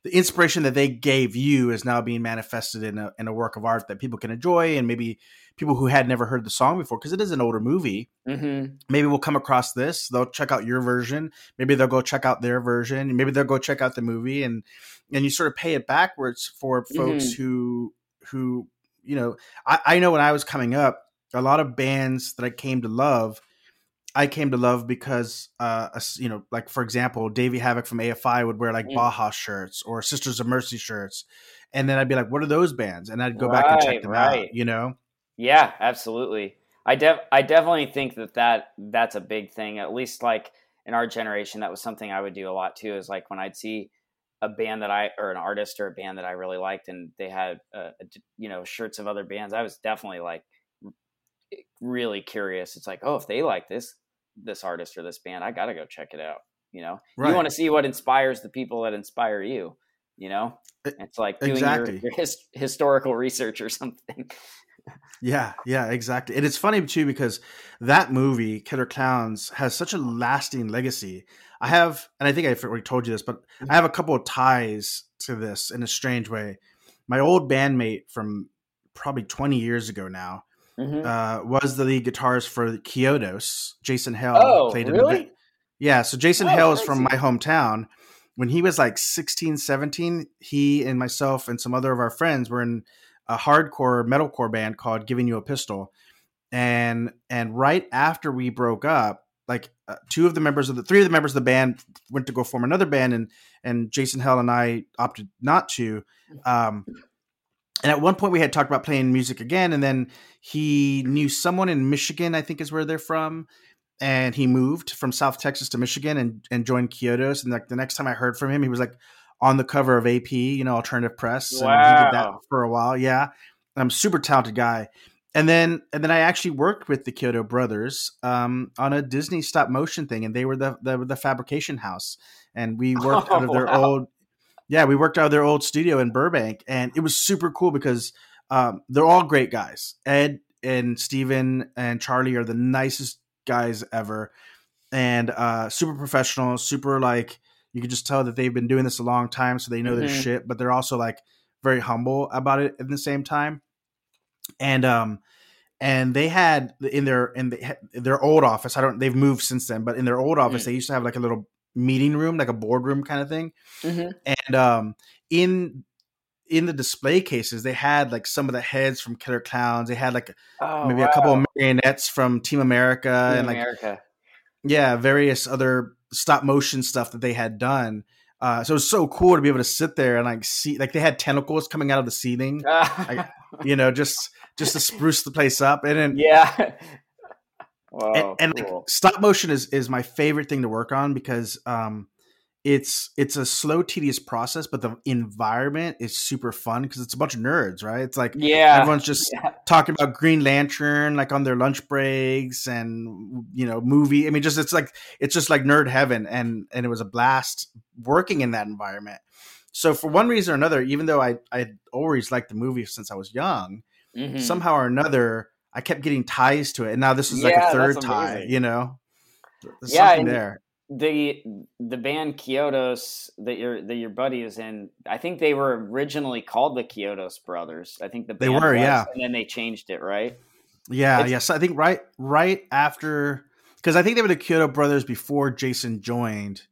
the inspiration that they gave you is now being manifested in a in a work of art that people can enjoy, and maybe people who had never heard the song before, because it is an older movie. Mm-hmm. Maybe we'll come across this. They'll check out your version. Maybe they'll go check out their version. Maybe they'll go check out the movie, and and you sort of pay it backwards for folks mm-hmm. who who you know. I, I know when I was coming up, a lot of bands that I came to love, I came to love because, uh, you know, like, for example, Davey Havok from A F I would wear like mm. Baja shirts or Sisters of Mercy shirts. And then I'd be like, what are those bands? And I'd go right, back and check them right. out, you know? Yeah, absolutely. I def- I definitely think that, that that's a big thing, at least like in our generation. That was something I would do a lot too, is like when I'd see a band that I, or an artist or a band that I really liked, and they had, uh, you know, shirts of other bands, I was definitely like really curious. It's like, oh, if they like this, this artist or this band, I got to go check it out. You know, right. You want to see what inspires the people that inspire you, you know, it's like doing exactly. your, your his, historical research or something. Yeah. Yeah, exactly. And it's funny too, because that movie Killer Klowns has such a lasting legacy. I have, and I think I already told you this, but I have a couple of ties to this in a strange way. My old bandmate from probably twenty years ago now, Mm-hmm. Uh, was the lead guitarist for Kyotos. Jason Hale oh, played in really? the band. Yeah, so Jason oh, Hale is from my hometown. When he was like sixteen, seventeen, he and myself and some other of our friends were in a hardcore metalcore band called Giving You a Pistol. And and right after we broke up, like uh, two of the members of the three of the members of the band went to go form another band, and and Jason Hale and I opted not to. Um And at one point we had talked about playing music again, and then he knew someone in Michigan, I think is where they're from. And he moved from South Texas to Michigan and, and joined Kyotos. And like the next time I heard from him, he was like on the cover of A P, you know, Alternative Press. Wow. And he did that for a while. Yeah. I'm um, super talented guy. And then, and then I actually worked with the Kyoto Brothers um, on a Disney stop motion thing. And they were the, the, the fabrication house, and we worked oh, out of their wow. old, Yeah, we worked out of their old studio in Burbank, and it was super cool because um, they're all great guys. Ed and Steven and Charlie are the nicest guys ever, and uh, super professional, super like you could just tell that they've been doing this a long time, so they know mm-hmm. their shit, but they're also like very humble about it at the same time. And um, and they had in their in the, their old office, I don't, they've moved since then, but in their old office, mm-hmm. they used to have like a little meeting room, like a boardroom kind of thing. Mm-hmm. And um, in in the display cases, they had like some of the heads from Killer Klowns. They had like oh, maybe wow. a couple of marionettes from Team America Team and like America. yeah, various other stop motion stuff that they had done. Uh, so it was so cool to be able to sit there and like see, like they had tentacles coming out of the ceiling, like, you know, just just to spruce the place up. And then yeah. Whoa, and and cool. like, stop motion is, is my favorite thing to work on because um, it's it's a slow, tedious process, but the environment is super fun because it's a bunch of nerds, right? It's like yeah. everyone's just yeah. talking about Green Lantern, like on their lunch breaks, and you know, movie. I mean, just it's like it's just like nerd heaven, and and it was a blast working in that environment. So for one reason or another, even though I I always liked the movie since I was young, mm-hmm. somehow or another, I kept getting ties to it, and now this is like yeah, a third tie, you know. There's yeah, something there. The the band Kyotos that your that your buddy is in, I think they were originally called the Kyotos Brothers. I think the band they were, was, yeah, and then they changed it, right? Yeah, yes, yeah. So I think right right after, because I think they were the Kyoto Brothers before Jason joined,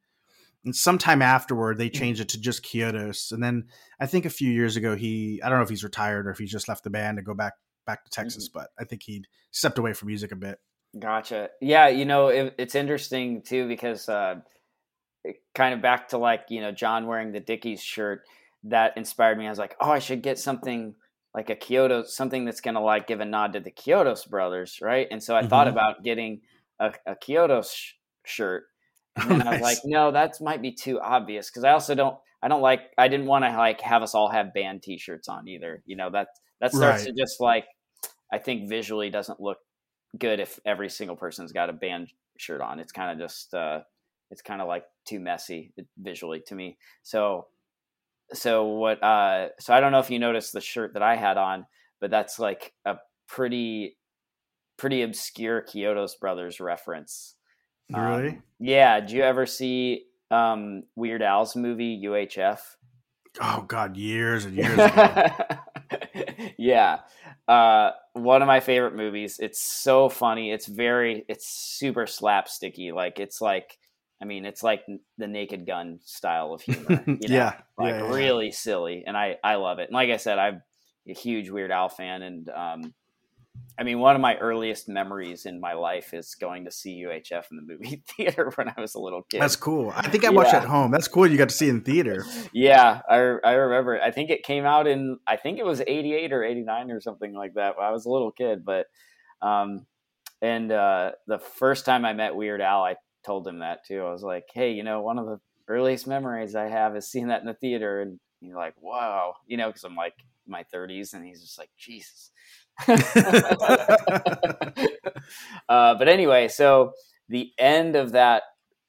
and sometime afterward they changed it to just Kyotos, and then I think a few years ago he, I don't know if he's retired or if he just left the band to go back. back to Texas, but I think he'd stepped away from music a bit. Gotcha. Yeah. You know, it, it's interesting too, because uh, kind of back to like, you know, John wearing the Dickies shirt, that inspired me. I was like, oh, I should get something like a Kyoto, something that's going to like give a nod to the Kyotos Brothers. Right. And so I mm-hmm. thought about getting a, a Kyotos sh- shirt, and oh, nice. I was like, no, that might be too obvious. Cause I also don't, I don't like, I didn't want to like have us all have band t-shirts on either. You know, that, that starts right. to just like, I think visually doesn't look good if every single person's got a band shirt on. It's kind of just, uh, it's kind of like too messy visually to me. So, so what, uh, so I don't know if you noticed the shirt that I had on, but that's like a pretty, pretty obscure Kyotos Brothers reference. Really? Um, yeah. Did you ever see, um, Weird Al's movie, U H F? Oh God, years and years ago. Yeah. Uh, one of my favorite movies. It's so funny. It's very, it's super slapsticky. Like it's like, I mean, it's like the Naked Gun style of humor. You know? yeah. Like yeah, yeah. really silly. And I, I love it. And like I said, I'm a huge Weird Al fan, and um, I mean, one of my earliest memories in my life is going to see U H F in the movie theater when I was a little kid. That's cool. I think I watched yeah. at home. That's cool. You got to see it in theater. Yeah, I I remember it. I think it came out in, I think it was eighty-eight or eighty-nine or something like that. I was a little kid, but, um, and uh, the first time I met Weird Al, I told him that too. I was like, hey, you know, one of the earliest memories I have is seeing that in the theater. And he's like, wow, you know, because I'm like in my thirties, and he's just like, Jesus. uh, but anyway, so the end of that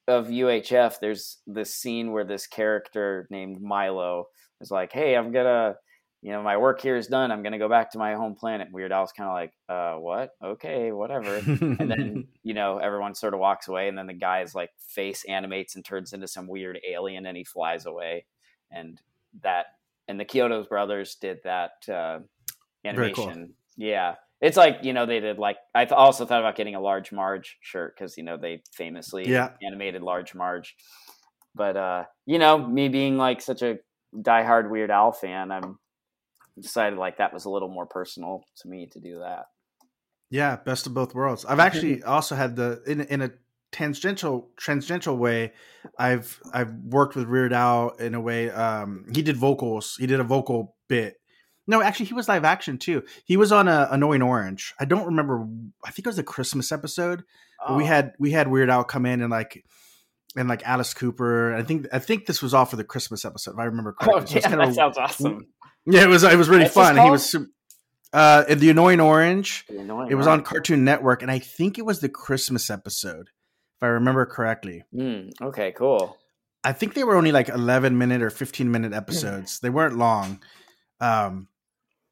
of U H F, there's this scene where this character named Milo is like, hey, I'm gonna, you know, my work here is done, I'm gonna go back to my home planet. Weird Al's kind of like, uh what, okay, whatever. And then, you know, everyone sort of walks away, and then the guy's like face animates and turns into some weird alien, and he flies away. And that, and the Kyoto Brothers did that uh animation. Very cool. Yeah, it's like, you know, they did like, I th- also thought about getting a Large Marge shirt because, you know, they famously yeah. animated Large Marge. But uh, you know, me being like such a diehard Weird Al fan, I'm decided like that was a little more personal to me to do that. Yeah, best of both worlds. I've actually also had the in in a tangential tangential way. I've I've worked with Weird Al in a way. Um, he did vocals. He did a vocal bit. No, actually, he was live action, too. He was on a Annoying Orange. I don't remember. I think it was a Christmas episode. Oh. We had we had Weird Al come in and like and like Alice Cooper. I think I think this was all for the Christmas episode, if I remember correctly. Oh, so yeah, kinda, that sounds awesome. Yeah, it was it was really That's fun. And he was uh, the Annoying Orange. The Annoying it was Orange. On Cartoon Network, and I think it was the Christmas episode, if I remember correctly. Mm, okay, cool. I think they were only like eleven minute or fifteen minute episodes. They weren't long. Um,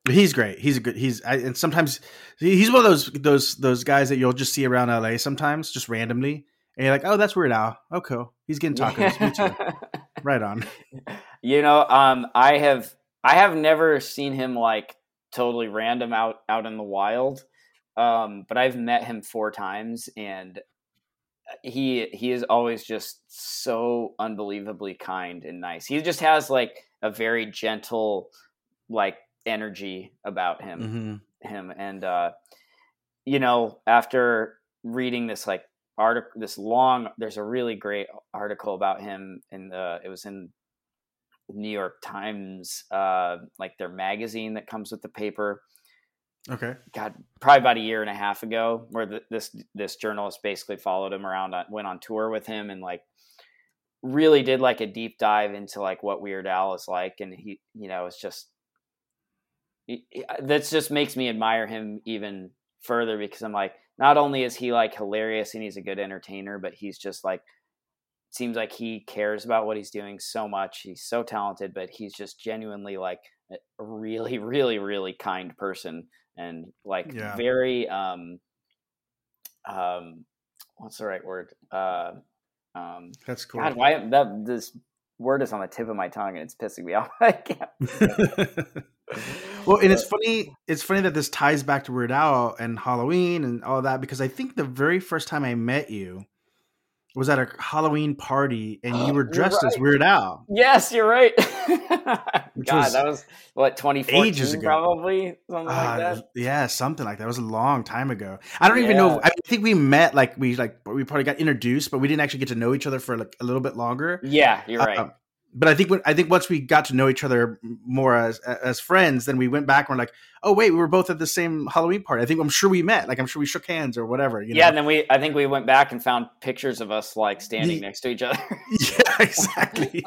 He's great. He's a good. He's I, and sometimes he's one of those those those guys that you'll just see around L A sometimes, just randomly, and you're like, "Oh, that's Weird Al. Oh, cool. He's getting tacos. Me too." Right on. You know, um, I have I have never seen him like totally random out out in the wild, um, but I've met him four times, and he he is always just so unbelievably kind and nice. He just has like a very gentle like. energy about him mm-hmm. him and uh you know, after reading this like article, this long, there's a really great article about him in the, it was in New York Times, uh like their magazine that comes with the paper. Okay. God, probably about a year and a half ago, where the, this this journalist basically followed him around, went on tour with him, and like really did like a deep dive into like what Weird Al is like. And he, you know, it's just, that just makes me admire him even further, because I'm like, not only is he like hilarious and he's a good entertainer, but he's just like, seems like he cares about what he's doing so much. He's so talented, but he's just genuinely like a really, really, really kind person, and like yeah. very, um, um, what's the right word? Uh, um, That's cool. God, why that this word is on the tip of my tongue and it's pissing me off. I can't. Well, and it's funny it's funny that this ties back to Weird Al and Halloween and all that, because I think the very first time I met you was at a Halloween party, and you were dressed right. as Weird Al. Yes, you're right. God, was that was, what, twenty fourteen ages ago. Probably? Something uh, like that? Yeah, something like that. It was a long time ago. I don't yeah. even know. I think we met, like, we like we probably got introduced, but we didn't actually get to know each other for like a little bit longer. Yeah, you're right. Um, But I think when, I think once we got to know each other more as as friends, then we went back and we're like, oh wait, we were both at the same Halloween party. I think I'm sure we met, like I'm sure we shook hands or whatever. You yeah, know? And then we I think we went back and found pictures of us like standing the, next to each other. Yeah, exactly.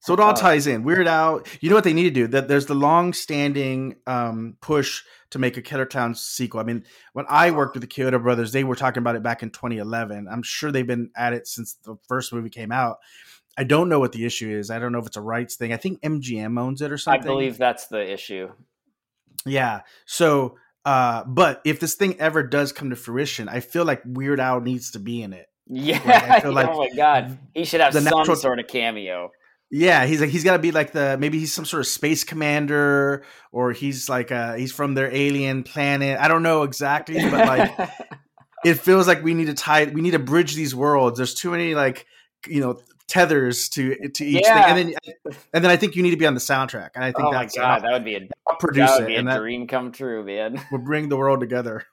So it all ties in. Weird Al. You know what they need to do? That there's the long-standing um, push to make a Killer Klowns sequel. I mean, when I worked with the Kyoto Brothers, they were talking about it back in twenty eleven. I'm sure they've been at it since the first movie came out. I don't know what the issue is. I don't know if it's a rights thing. I think M G M owns it or something. I believe that's the issue. Yeah. So, uh, but if this thing ever does come to fruition, I feel like Weird Al needs to be in it. Yeah. Like, I feel like oh my God. He should have some natural... sort of cameo. Yeah. He's like, he's got to be like the, maybe he's some sort of space commander, or he's like, uh, he's from their alien planet. I don't know exactly, but like, it feels like we need to tie it. We need to bridge these worlds. There's too many, like, you know, tethers to to each yeah. thing, and then and then I think you need to be on the soundtrack, and I think oh that's my God, that would be a produce that would be it. A and that dream come true, man. We'll bring the world together.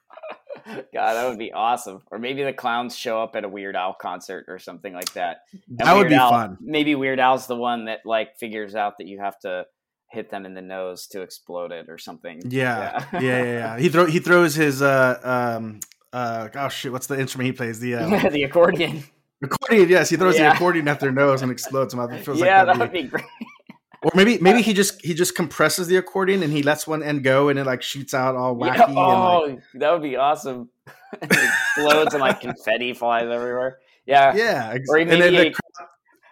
God, that would be awesome. Or maybe the clowns show up at a Weird Al concert or something like that. And that would Weird be Al, fun. Maybe Weird Al's the one that like figures out that you have to hit them in the nose to explode it or something. Yeah, yeah, yeah. yeah, yeah. He throw he throws his uh um uh oh shit, what's the instrument he plays? The uh, the accordion. Accordion, yes. He throws yeah. the accordion at their nose and explodes them. It feels yeah, like that would be great. Or maybe maybe he just he just compresses the accordion and he lets one end go and it like shoots out all wacky. Yeah, oh, and, like, that would be awesome! It explodes and like confetti flies everywhere. Yeah, yeah. Ex- or and then the,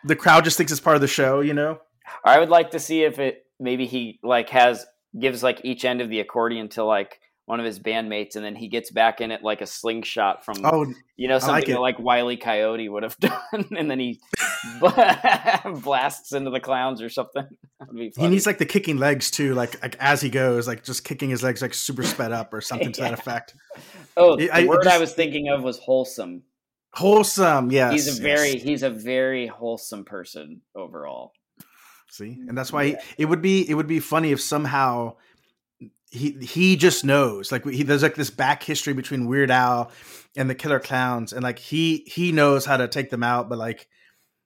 the crowd just thinks it's part of the show, you know. I would like to see if it maybe he like has gives like each end of the accordion to like one of his bandmates and then he gets back in it like a slingshot from oh, you know something like, like Wile E. Coyote would have done and then he blasts into the clowns or something. That'd be funny. He needs like the kicking legs too, like, like as he goes, like just kicking his legs like super sped up or something yeah. to that effect. Oh, the I, word I, just, I was thinking of was wholesome. Wholesome, yes. He's a very yes. he's a very wholesome person overall. See, and that's why yeah. he, it would be it would be funny if somehow. He he just knows like he, there's like this back history between Weird Al and the Killer Klowns and like he he knows how to take them out but like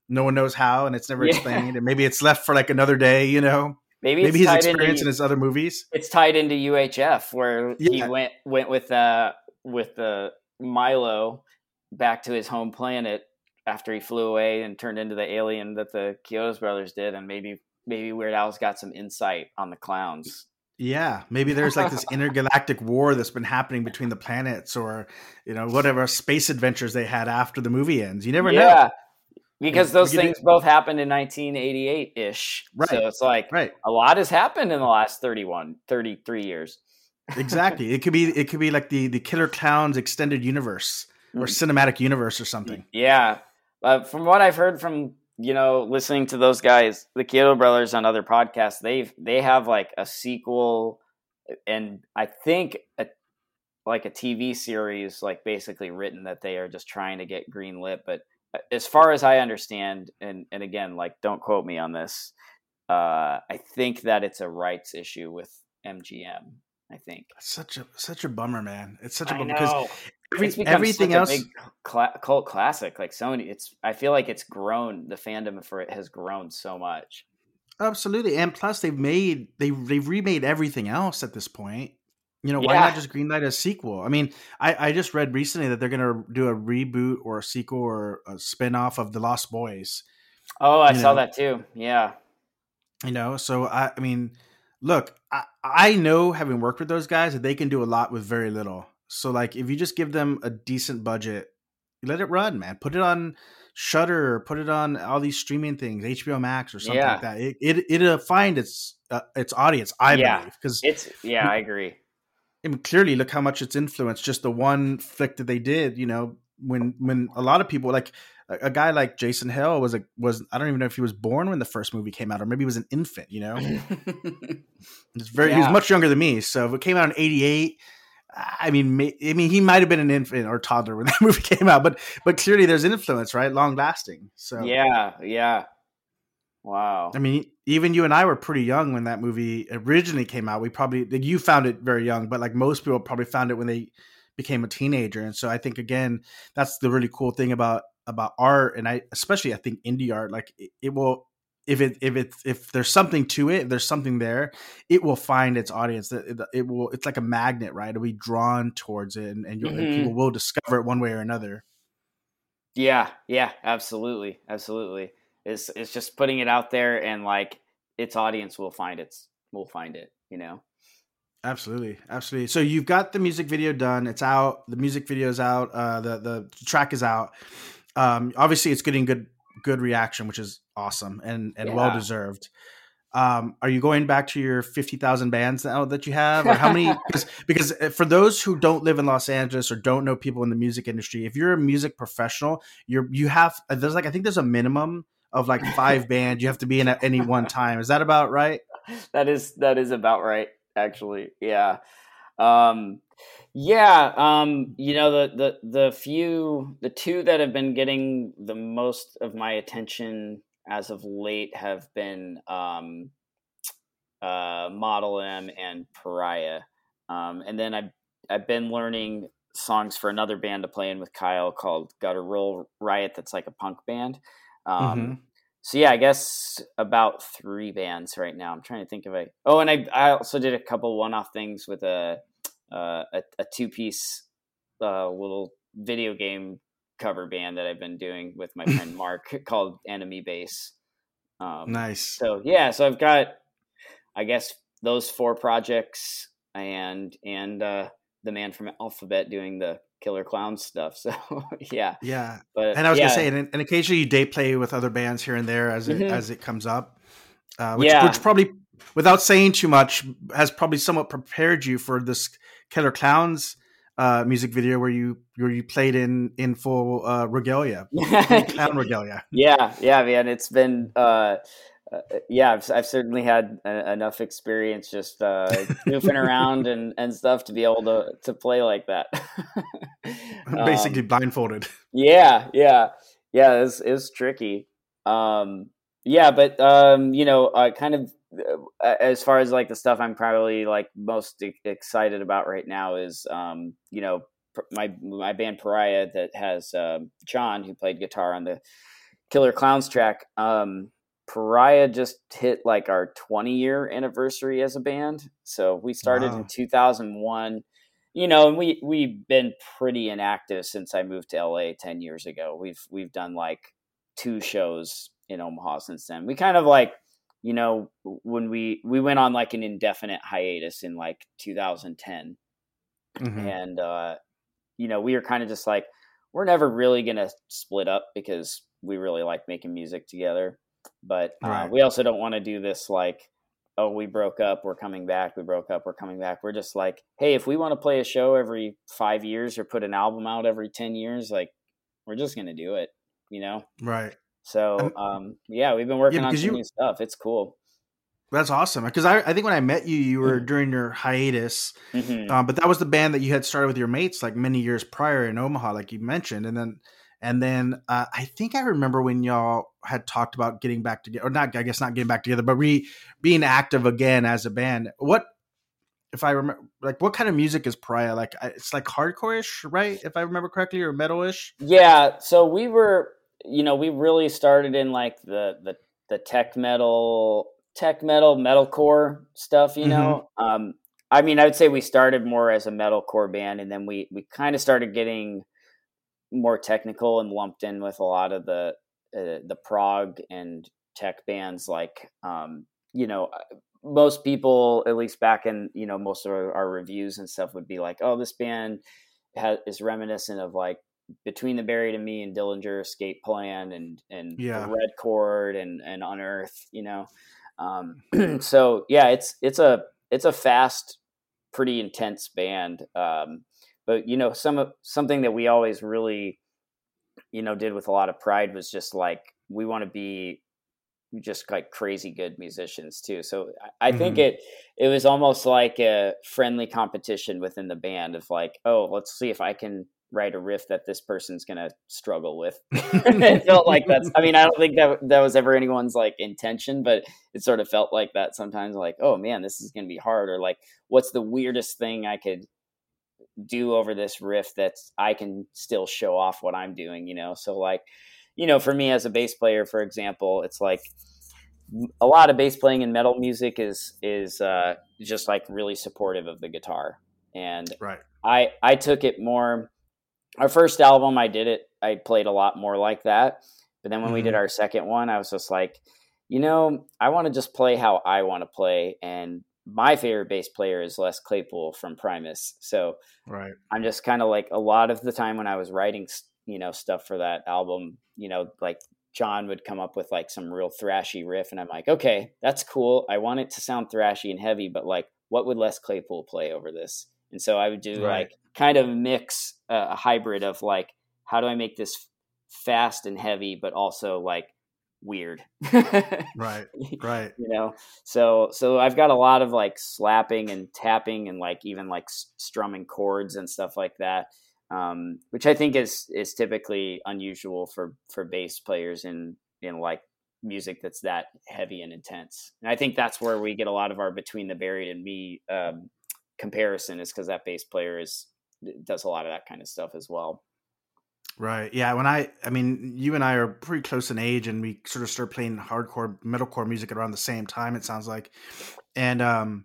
no one knows how and it's never yeah. explained and maybe it's left for like another day, you know, maybe, maybe his experience into, in his other movies it's tied into U H F where yeah. he went went with uh with the uh, Milo back to his home planet after he flew away and turned into the alien that the Kyoto Brothers did and maybe maybe Weird Al's got some insight on the clowns. Yeah, maybe there's like this intergalactic war that's been happening between the planets or, you know, whatever space adventures they had after the movie ends. You never yeah, know. Yeah, because those things do. both happened in nineteen eighty-eight-ish. Right. So it's like right. a lot has happened in the last thirty-one, thirty-three years. Exactly. It could be it could be like the, the Killer Klowns extended universe or mm-hmm. cinematic universe or something. Yeah. Uh, from what I've heard from, you know, listening to those guys, the Kyoto Brothers on other podcasts, they've, they have like a sequel and I think a, like a T V series, like basically written that they are just trying to get greenlit. But as far as I understand, and, and again, like, don't quote me on this. Uh, I think that it's a rights issue with M G M. I think that's such a, such a bummer, man. It's such a bummer because Every, everything else, a big cl- cult classic like Sony. It's I feel like it's grown. The fandom for it has grown so much. Absolutely, and plus they've made they they've remade everything else at this point. You know yeah. why not just greenlight a sequel? I mean, I, I just read recently that they're going to do a reboot or a sequel or a spinoff of The Lost Boys. Oh, I you saw know? that too. Yeah, you know. So I, I mean, look, I, I know having worked with those guys that they can do a lot with very little. So, like, if you just give them a decent budget, let it run, man. Put it on Shudder, put it on all these streaming things, H B O Max or something yeah. like that. It, it it'll find its uh, its audience, I yeah. believe, because it's yeah, I agree. I mean, clearly, look how much it's influenced just the one flick that they did. You know, when when a lot of people like a, a guy like Jason Hale was a was I don't even know if he was born when the first movie came out, or maybe he was an infant. You know, it's very yeah. he was much younger than me. So if it came out in eighty-eight. I mean, I mean, he might have been an infant or toddler when that movie came out, but but clearly there's an influence, right? Long lasting. So yeah, yeah. Wow. I mean, even you and I were pretty young when that movie originally came out. We probably you found it very young, but like most people probably found it when they became a teenager. And so I think again, that's the really cool thing about about art, and I especially I think indie art, like it, it will. If it if it if there's something to it, if there's something there, it will find its audience. It, it will. It's like a magnet, right? It'll be drawn towards it, and, and, you'll, mm-hmm. and people will discover it one way or another. Yeah, yeah, absolutely, absolutely. It's it's just putting it out there, and like its audience will find its will find it. You know. Absolutely, absolutely. So you've got the music video done. It's out. The music video's out. Uh, the the track is out. Um, obviously, it's getting good. good reaction, which is awesome and, and yeah. well deserved. Um, are you going back to your fifty thousand bands now that you have? Or how many? because, because for those who don't live in Los Angeles or don't know people in the music industry, if you're a music professional, you're you have there's like I think there's a minimum of like five bands you have to be in at any one time. Is that about right? That is that is about right, actually. Yeah, um, yeah. Um, you know, the, the, the few, the two that have been getting the most of my attention as of late have been, um, uh, uh, Model M and Pariah. Um, and then I've, I've been learning songs for another band to play in with Kyle called Guttural Riot. That's like a punk band. Um, mm-hmm. So yeah, I guess about three bands right now. I'm trying to think of it. Oh, and I, I also did a couple one-off things with a, uh, a, a two-piece uh, little video game cover band that I've been doing with my friend Mark called Enemy Base. Um, nice. So yeah, so I've got, I guess those four projects and, and uh, the Man from Alphabet doing the Killer Klowns stuff. So yeah. Yeah. But, and I was yeah. going to say, and, and occasionally you day play with other bands here and there as it, mm-hmm. as it comes up, uh, which, yeah. which probably without saying too much has probably somewhat prepared you for this Killer Klowns uh, music video where you, where you played in, in full uh, regalia, clown regalia. Yeah. Yeah, man. It's been, uh, Uh, yeah, I've, I've certainly had a, enough experience just uh, goofing around and, and stuff to be able to, to play like that. um, Basically blindfolded. Yeah, yeah, yeah. It's it's tricky. Um, yeah, but um, you know, uh, kind of uh, as far as like the stuff I'm probably like most e- excited about right now is um, you know pr- my my band Pariah that has um, John who played guitar on the Killer Klowns track. Um, Pariah just hit like our twenty year anniversary as a band. So we started wow. in two thousand one, you know, and we, we've been pretty inactive since I moved to L A ten years ago. We've, we've done like two shows in Omaha since then. We kind of like, you know, when we, we went on like an indefinite hiatus in like two thousand ten mm-hmm. and, uh, you know, we were kind of just like, we're never really going to split up because we really like making music together. But uh, right. we also don't want to do this like, oh, we broke up, we're coming back, we broke up, we're coming back. We're just like, hey, if we want to play a show every five years or put an album out every ten years, like we're just going to do it, you know? Right. So, um, yeah, we've been working yeah, on some you, new stuff. It's cool. That's awesome. Because I, I think when I met you, you were mm-hmm. during your hiatus, mm-hmm. um, but that was the band that you had started with your mates like many years prior in Omaha, like you mentioned. And then And then uh, I think I remember when y'all had talked about getting back together, or not, I guess not getting back together, but re being active again as a band. What, if I remember, like what kind of music is Pariah? Like it's like hardcore-ish, right? If I remember correctly, or metal-ish? Yeah. So we were, you know, we really started in like the the, the tech metal, tech metal, metalcore stuff, you know? Mm-hmm. Um, I mean, I would say we started more as a metalcore band, and then we we kind of started getting more technical and lumped in with a lot of the uh, the prog and tech bands. Like um you know most people, at least back in you know most of our, our reviews and stuff, would be like, oh, this band has, is reminiscent of like Between the Buried and Me and Dillinger Escape Plan and and yeah. Red Chord and and Unearth, you know um so yeah it's it's a it's a fast, pretty intense band. um But, you know, some of something that we always really, you know, did with a lot of pride was just like, we want to be just like crazy good musicians too. So I, I mm-hmm. think it, it was almost like a friendly competition within the band of like, oh, let's see if I can write a riff that this person's going to struggle with. It felt like that's, I mean, I don't think that that was ever anyone's like intention, but it sort of felt like that sometimes, like, oh man, this is going to be hard. Or like, what's the weirdest thing I could do over this riff that I can still show off what I'm doing, you know? So like, you know, for me as a bass player, for example, it's like a lot of bass playing in metal music is, is uh, just like really supportive of the guitar. And right. I, I took it more, our first album, I did it. I played a lot more like that. But then when mm-hmm. we did our second one, I was just like, you know, I want to just play how I want to play. And my favorite bass player is Les Claypool from Primus. So right. I'm just kind of like, a lot of the time when I was writing, you know, stuff for that album, you know, like John would come up with like some real thrashy riff and I'm like, okay, that's cool. I want it to sound thrashy and heavy, but like, what would Les Claypool play over this? And so I would do right. like kind of mix uh, a hybrid of like, how do I make this fast and heavy, but also like weird. right right you know so so I've got a lot of like slapping and tapping and like even like strumming chords and stuff like that, um which I think is is typically unusual for for bass players in in like music that's that heavy and intense. And I think that's where we get a lot of our Between the Buried and Me um, comparison, is because that bass player is does a lot of that kind of stuff as well. Right. Yeah. When I, I mean, you and I are pretty close in age, and we sort of started playing hardcore metalcore music around the same time, it sounds like. And, um,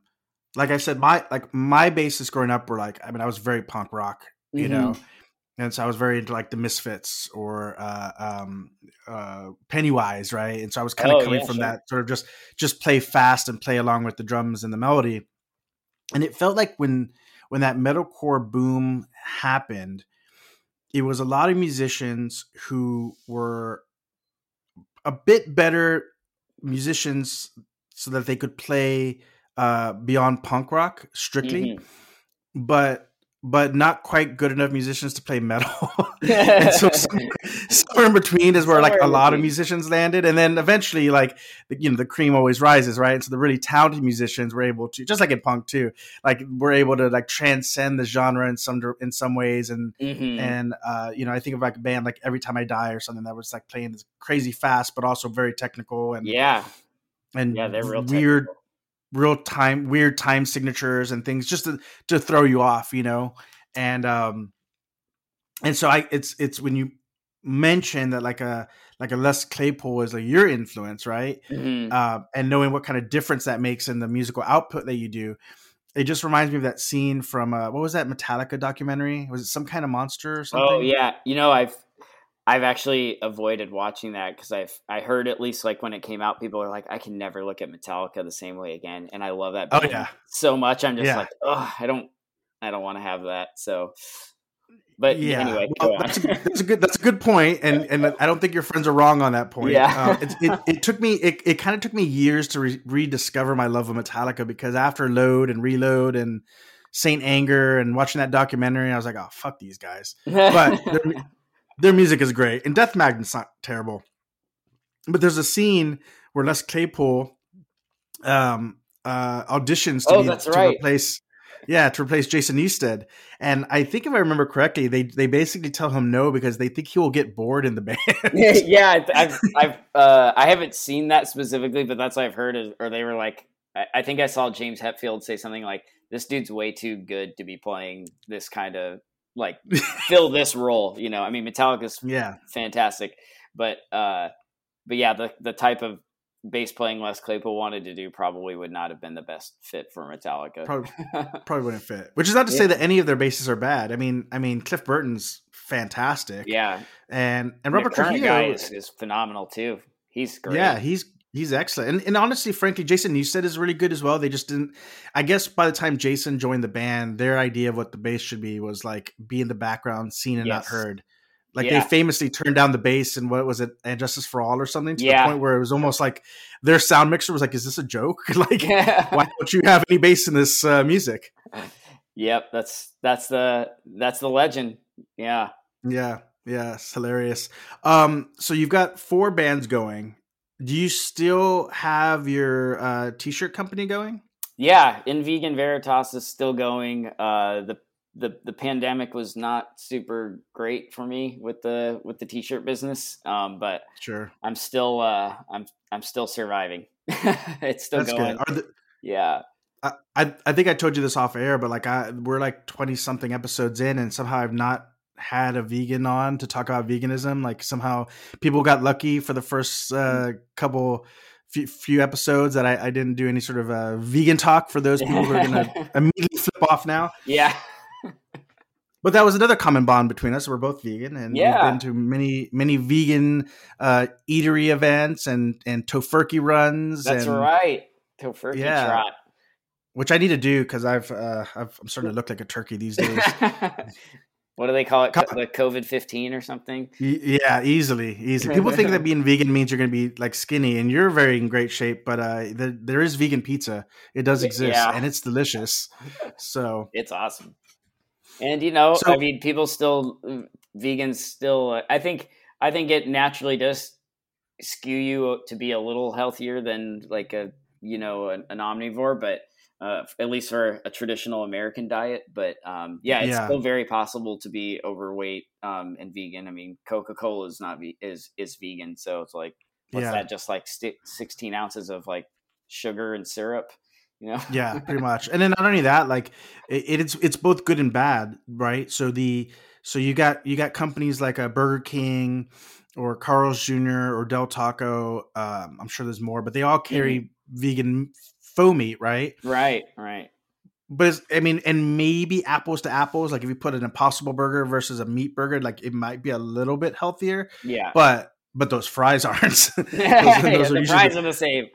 like I said, my, like my bassists growing up were like, I mean, I was very punk rock, you mm-hmm. know? And so I was very into like the Misfits or, uh, um, uh, Pennywise. Right. And so I was kind of oh, coming yeah, from sure. that sort of just, just play fast and play along with the drums and the melody. And it felt like when, when that metalcore boom happened, it was a lot of musicians who were a bit better musicians so that they could play uh, beyond punk rock strictly, mm-hmm. but but not quite good enough musicians to play metal. And so somewhere, somewhere in between is where somewhere like a lot of musicians landed. And then eventually, like, you know, the cream always rises, right? And so the really talented musicians were able to, just like in punk too, like were able to like transcend the genre in some, in some ways. And, mm-hmm. and uh, you know, I think of like a band, like Every Time I Die or something, that was like playing this crazy fast, but also very technical and yeah, and yeah, they're real weird, technical. real time, weird time signatures and things just to, to throw you off, you know? And, um, and so I, it's, it's when you mention that like a, like a Les Claypool was like your influence, right? Mm-hmm. Uh, and knowing what kind of difference that makes in the musical output that you do. It just reminds me of that scene from uh, what was that Metallica documentary? Was it Some Kind of Monster or something? Oh yeah. You know, I've, I've actually avoided watching that because I've I heard, at least like when it came out, people are like, I can never look at Metallica the same way again, and I love that band oh, yeah. so much. I'm just yeah. like, oh, I don't, I don't want to have that. So, but yeah. anyway, well, that's, a, that's a good that's a good point, and and I don't think your friends are wrong on that point. Yeah, uh, it, it it took me it it kind of took me years to re- rediscover my love of Metallica, because after Load and Reload and Saint Anger and watching that documentary, I was like, oh fuck these guys, but. Their music is great, and Death Magnet's not terrible. But there's a scene where Les Claypool um, uh, auditions to, oh, be, to right. replace, yeah, to replace Jason Newsted. And I think if I remember correctly, they they basically tell him no because they think he will get bored in the band. yeah, I've, I've uh, I haven't seen that specifically, but that's what I've heard. Is, or they were like, I, I think I saw James Hetfield say something like, "This dude's way too good to be playing this kind of." Like fill this role, you know. I mean, Metallica's yeah. fantastic, but uh, but yeah, the the type of bass playing Les Claypool wanted to do probably would not have been the best fit for Metallica. Probably, probably wouldn't fit. Which is not to yeah. say that any of their basses are bad. I mean, I mean, Cliff Burton's fantastic. Yeah, and and Robert Trujillo guy is, is phenomenal too. He's great. Yeah, he's. He's excellent. And, and honestly, frankly, Jason Newsted is really good as well. They just didn't, I guess by the time Jason joined the band, their idea of what the bass should be was like be in the background, seen and yes. not heard. Like yeah. they famously turned down the bass and what was it? And Justice for All or something, to yeah. the point where it was almost like their sound mixer was like, is this a joke? Like, yeah. why don't you have any bass in this uh, music? Yep. That's, that's the, that's the legend. Yeah. Yeah. Yeah. It's hilarious. Um, so you've got four bands going. Do you still have your uh, t-shirt company going? Yeah, In Vegan Veritas is still going. Uh, the the the pandemic was not super great for me with the with the t-shirt business, um, but sure, I'm still uh, I'm I'm still surviving. It's still That's going. Good. Are the, yeah, I, I I think I told you this off air, but like I we're like twenty something episodes in, and somehow I've not had a vegan on to talk about veganism. Like somehow people got lucky for the first uh couple few, few episodes that I, I didn't do any sort of uh vegan talk for those people who are gonna immediately flip off now. Yeah. But that was another common bond between us. We're both vegan, and yeah. we've been to many, many vegan uh eatery events and and tofurkey runs. That's and, right. Tofurkey yeah. trot. Which I need to do because I've uh I've, I'm starting to look like a turkey these days. What do they call it? The COVID fifteen or something? Yeah, easily, easily. People think that being vegan means you're going to be like skinny, and you're very in great shape. But uh, there, there is vegan pizza; it does exist, yeah. and it's delicious. So it's awesome. And you know, so, I mean, people still vegans still. Uh, I think I think it naturally does skew you to be a little healthier than like a you know an, an omnivore, but. Uh, at least for a traditional American diet. But um, yeah, it's yeah. still very possible to be overweight um, and vegan. I mean, Coca-Cola is not ve- is is vegan, so it's like what's yeah. that, just like st- sixteen ounces of like sugar and syrup, you know? Yeah, pretty much. And then not only that, like it, it's it's both good and bad, right? So the so you got you got companies like a Burger King or Carl's Junior or Del Taco. Um, I'm sure there's more, but they all carry mm-hmm. vegan faux meat, right? Right, right. But it's, I mean, and maybe apples to apples, like if you put an Impossible Burger versus a meat burger, like it might be a little bit healthier. Yeah. But but those fries aren't. those, those yeah, are the fries the, are the same.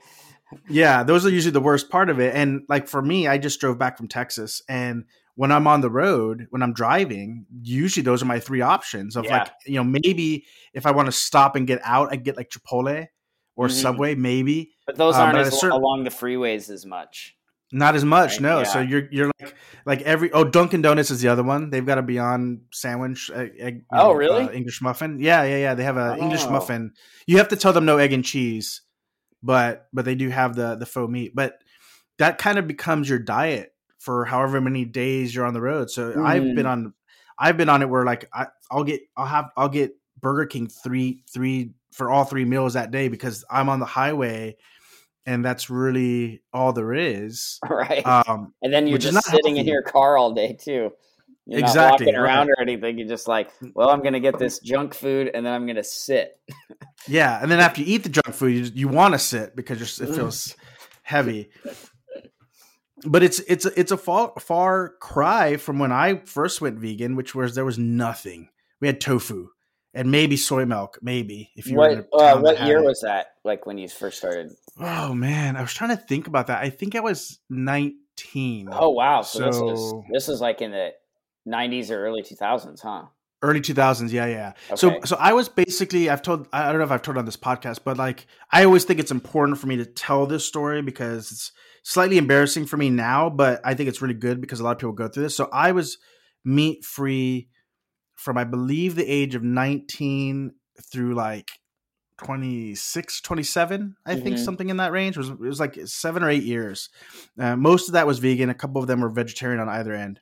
Yeah, those are usually the worst part of it. And like for me, I just drove back from Texas, and when I'm on the road, when I'm driving, usually those are my three options of yeah. like, you know, maybe if I want to stop and get out, I get like Chipotle or mm-hmm. Subway, maybe. But those aren't um, but as certain- along the freeways as much. Not as much, right, no. Yeah. So you're you're like like every oh Dunkin' Donuts is the other one. They've got a Beyond sandwich. Egg, egg, oh know, really? Uh, English muffin. Yeah, yeah, yeah. They have a oh. English muffin. You have to tell them no egg and cheese, but but they do have the the faux meat. But that kind of becomes your diet for however many days you're on the road. So mm. I've been on, I've been on it where like I, I'll get I'll have I'll get Burger King three three for all three meals that day because I'm on the highway. And that's really all there is. Right. Um, and then you're just sitting healthy. in your car all day too. You're exactly. not walking around right. or anything. You're just like, well, I'm going to get this junk food and then I'm going to sit. Yeah. And then after you eat the junk food, you, you want to sit because it feels heavy. But it's it's, it's a far, far cry from when I first went vegan, which was there was nothing. We had tofu. And maybe soy milk, maybe. If you What, uh, what year it. was that, like when you first started? Oh, man. I was trying to think about that. I think I was nineteen. Oh, wow. So, so this, is, this is like in the nineties or early two thousands, huh? Early two thousands, yeah, yeah. Okay. So so I was basically, I've told, I don't know if I've told on this podcast, but like I always think it's important for me to tell this story because it's slightly embarrassing for me now, but I think it's really good because a lot of people go through this. So I was meat-free from, I believe, the age of nineteen through like twenty-six, twenty-seven, I mm-hmm. think something in that range. It was, it was like seven or eight years. Uh, most of that was vegan. A couple of them were vegetarian on either end.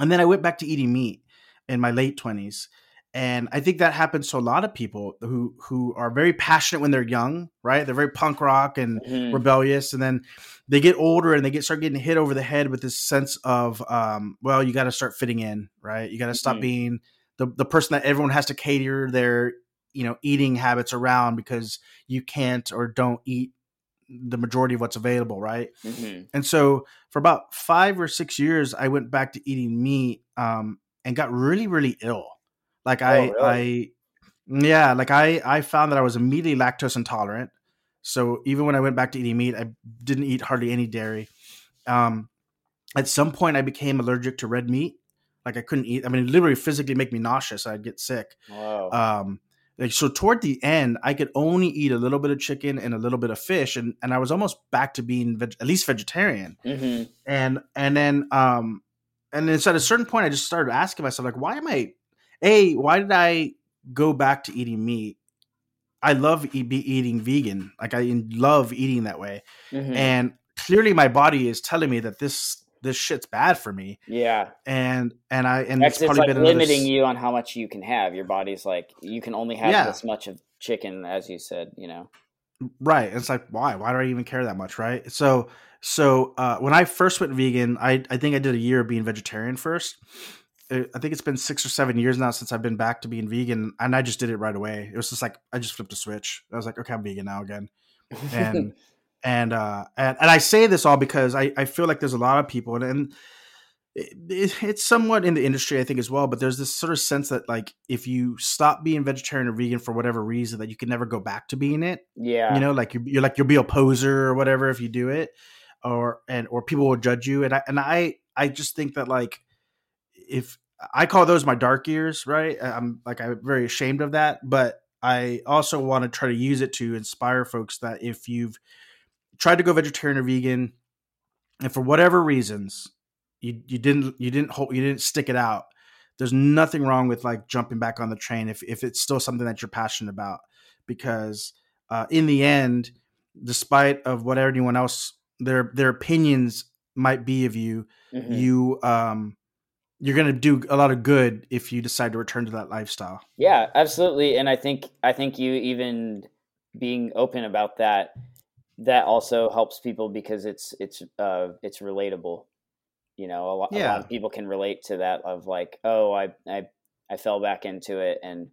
And then I went back to eating meat in my late twenties. And I think that happens to a lot of people who, who are very passionate when they're young, right? They're very punk rock and mm-hmm. rebellious. And then they get older and they get start getting hit over the head with this sense of, um, well, you got to start fitting in, right? You got to mm-hmm. stop being the, the person that everyone has to cater their, you know, eating habits around because you can't or don't eat the majority of what's available, right? Mm-hmm. And so for about five or six years, I went back to eating meat um, and got really, really ill. Like I, oh, really? I, yeah, like I, I found that I was immediately lactose intolerant. So even when I went back to eating meat, I didn't eat hardly any dairy. Um, at some point I became allergic to red meat. Like I couldn't eat, I mean, it literally physically make me nauseous. I'd get sick. Wow. Um, like, so toward the end, I could only eat a little bit of chicken and a little bit of fish. And, and I was almost back to being veg- at least vegetarian. Mm-hmm. And, and then, um, and then so at a certain point, I just started asking myself, like, why am I, A, why did I go back to eating meat? I love e- be eating vegan. Like I love eating that way. Mm-hmm. And clearly my body is telling me that this this shit's bad for me. Yeah. And and I and it's, it's probably like been limiting s- you on how much you can have. Your body's like, you can only have yeah. this much of chicken, as you said, you know. Right. It's like, why? Why do I even care that much, right? So so uh, when I first went vegan, I I think I did a year of being vegetarian first. I think it's been six or seven years now since I've been back to being vegan, and I just did it right away. It was just like, I just flipped a switch. I was like, okay, I'm vegan now again. And, and, uh, and, and I say this all because I, I feel like there's a lot of people and, and it, it, it's somewhat in the industry, I think as well, but there's this sort of sense that like, if you stop being vegetarian or vegan for whatever reason, that you can never go back to being it. Yeah. You know, like you're, you're like, you'll be a poser or whatever if you do it, or, and, or people will judge you. And I, and I, I just think that like, if I call those my dark years, right? I'm like, I'm very ashamed of that, but I also want to try to use it to inspire folks that if you've tried to go vegetarian or vegan and for whatever reasons you, you didn't, you didn't hold, you didn't stick it out. There's nothing wrong with like jumping back on the train. If, if it's still something that you're passionate about, because uh, in the end, despite of what anyone else, their, their opinions might be of you, mm-hmm. you, um, you're going to do a lot of good if you decide to return to that lifestyle. Yeah, absolutely. And I think, I think you even being open about that, that also helps people because it's, it's, uh, it's relatable. You know, a lot, yeah. a lot of people can relate to that of like, oh, I, I, I fell back into it. And,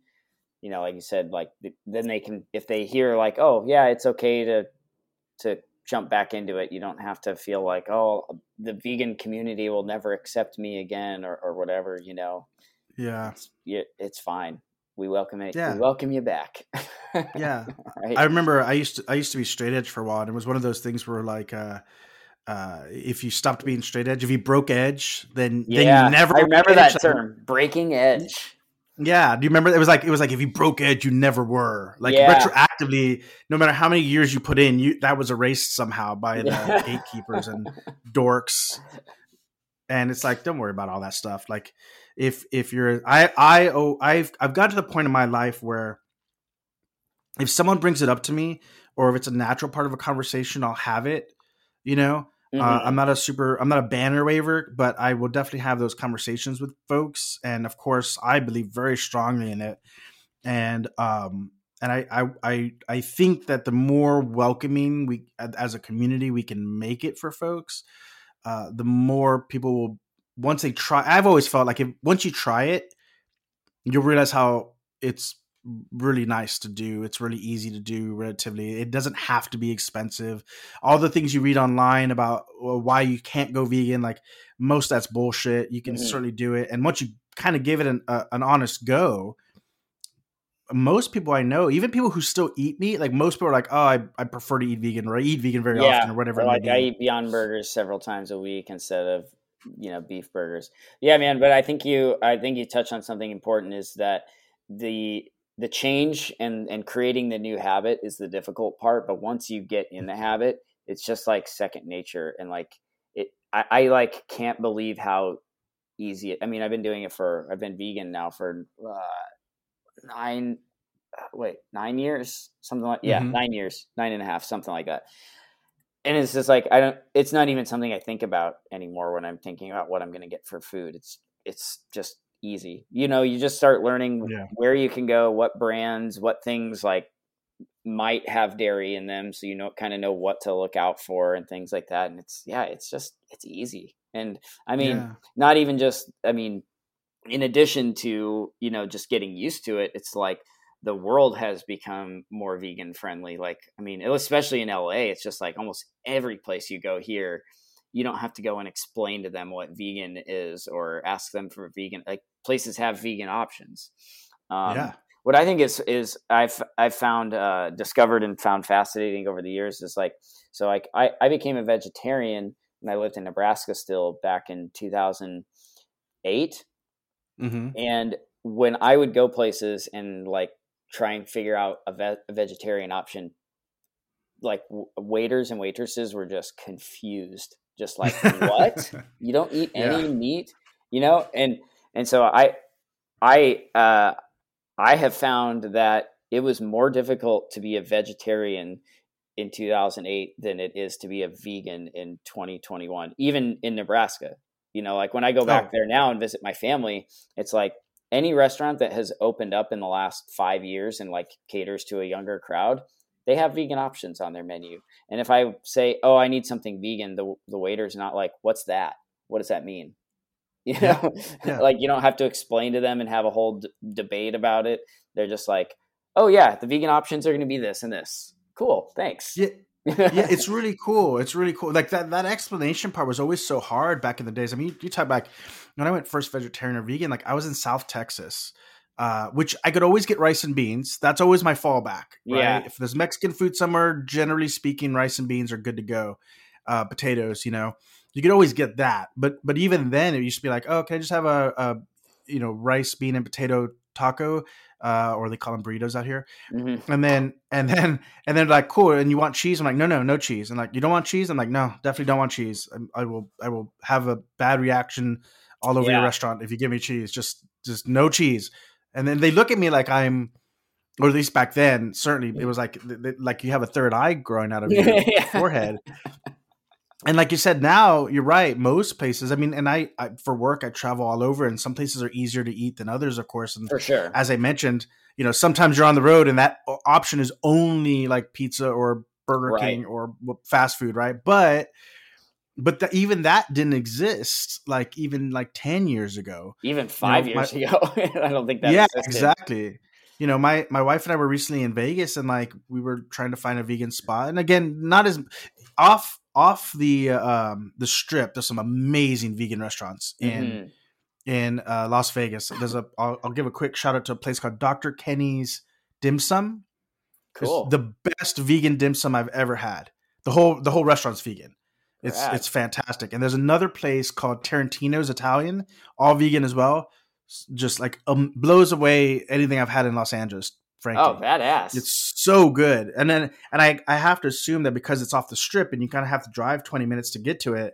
you know, like you said, like then they can, if they hear like, oh yeah, it's okay to, to jump back into it. You don't have to feel like, oh, the vegan community will never accept me again or, or whatever, you know? Yeah. It's, it's fine. We welcome it. Yeah. We welcome you back. Yeah. Right? I remember I used to, I used to be straight edge for a while. And it was one of those things where like, uh, uh, if you stopped being straight edge, if you broke edge, then, yeah. then you never, I remember edge. that term breaking edge. Yeah. Do you remember? It was like, it was like, if you broke edge, you never were like yeah. retroactively, no matter how many years you put in, you, that was erased somehow by the yeah. gatekeepers and dorks. And it's like, don't worry about all that stuff. Like, If if you're I I oh I've I've gotten to the point in my life where if someone brings it up to me or if it's a natural part of a conversation, I'll have it. You know, mm-hmm. uh, I'm not a super I'm not a banner waver, but I will definitely have those conversations with folks. And of course, I believe very strongly in it. And um and I I I, I think that the more welcoming we as a community we can make it for folks, uh, the more people will. Once they try, I've always felt like if once you try it, you'll realize how it's really nice to do. It's really easy to do relatively. It doesn't have to be expensive. All the things you read online about why you can't go vegan, like most that's bullshit. You can mm-hmm. certainly do it. And once you kind of give it an, uh, an honest go, most people I know, even people who still eat meat, like most people are like, oh, I, I prefer to eat vegan or I eat vegan very yeah. often or whatever. Or like I eat Beyond Burgers several times a week instead of, you know, beef burgers. Yeah, man. But I think you, I think you touched on something important is that the, the change and, and creating the new habit is the difficult part. But once you get in the habit, it's just like second nature. And like it, I, I like can't believe how easy it, I mean, I've been doing it for, I've been vegan now for uh, nine, wait, nine years, something like, yeah, mm-hmm. nine years, nine and a half, something like that. And it's just like, I don't, it's not even something I think about anymore when I'm thinking about what I'm going to get for food. It's, it's just easy. You know, you just start learning yeah. where you can go, what brands, what things like might have dairy in them. So, you know, kind of know what to look out for and things like that. And it's, yeah, it's just, it's easy. And I mean, yeah. not even just, I mean, in addition to, you know, just getting used to it, it's like, the world has become more vegan friendly. Like, I mean, especially in L A, it's just like almost every place you go here, you don't have to go and explain to them what vegan is or ask them for vegan, like places have vegan options. Um, yeah. What I think is, is I've, I've found, uh, discovered and found fascinating over the years is like, so like I, I became a vegetarian and I lived in Nebraska still back in two thousand eight. Mm-hmm. And when I would go places and like, try and figure out a, ve- a vegetarian option, like w- waiters and waitresses were just confused, just like, what? You don't eat any yeah. meat, you know? And, and so I, I, uh, I have found that it was more difficult to be a vegetarian in two thousand eight than it is to be a vegan in twenty twenty-one, even in Nebraska. You know, like when I go back oh. there now and visit my family, it's like, any restaurant that has opened up in the last five years and like caters to a younger crowd, they have vegan options on their menu. And if I say, oh, I need something vegan, the the waiter's not like, what's that? What does that mean? You know, yeah. like you don't have to explain to them and have a whole d- debate about it. They're just like, oh yeah, the vegan options are going to be this and this. Cool. Thanks. Yeah. yeah, it's really cool. It's really cool. Like that, that explanation part was always so hard back in the days. I mean, you, you talk back when I went first vegetarian or vegan, like I was in South Texas, uh, which I could always get rice and beans. That's always my fallback. Right? Yeah. If there's Mexican food somewhere, generally speaking, rice and beans are good to go. Uh, potatoes, you know, you could always get that. But, but even then it used to be like, oh, can I just have a, a you know, rice, bean and potato taco, uh, or they call them burritos out here. Mm-hmm. And then, and then, and then like, cool. And you want cheese? I'm like, no, no, no cheese. And like, you don't want cheese? I'm like, no, definitely don't want cheese. I, I will, I will have a bad reaction all over yeah. your restaurant. If you give me cheese, just, just no cheese. And then they look at me like I'm, or at least back then, certainly it was like, like you have a third eye growing out of your yeah. forehead. And like you said, now you're right. Most places, I mean, and I, I for work, I travel all over, and some places are easier to eat than others, of course. And for sure, as I mentioned, you know, sometimes you're on the road, and that option is only like pizza or Burger right. King or fast food, right? But but the, even that didn't exist, like even like ten years ago, even five you know, years my, ago. I don't think that. Yeah, existed. Exactly. You know, my, my wife and I were recently in Vegas, and like we were trying to find a vegan spot, and again, not as off. Off the um, the strip, there's some amazing vegan restaurants in mm-hmm. in uh, Las Vegas. There's a I'll, I'll give a quick shout out to a place called Doctor Kenny's Dim Sum. Cool, it's the best vegan dim sum I've ever had. The whole the whole restaurant's vegan. It's Rad. It's fantastic. And there's another place called Tarantino's Italian, all vegan as well. Just like um, blows away anything I've had in Los Angeles. Frankly. Oh, badass. It's so good. And then, and I, I have to assume that because it's off the strip and you kind of have to drive twenty minutes to get to it,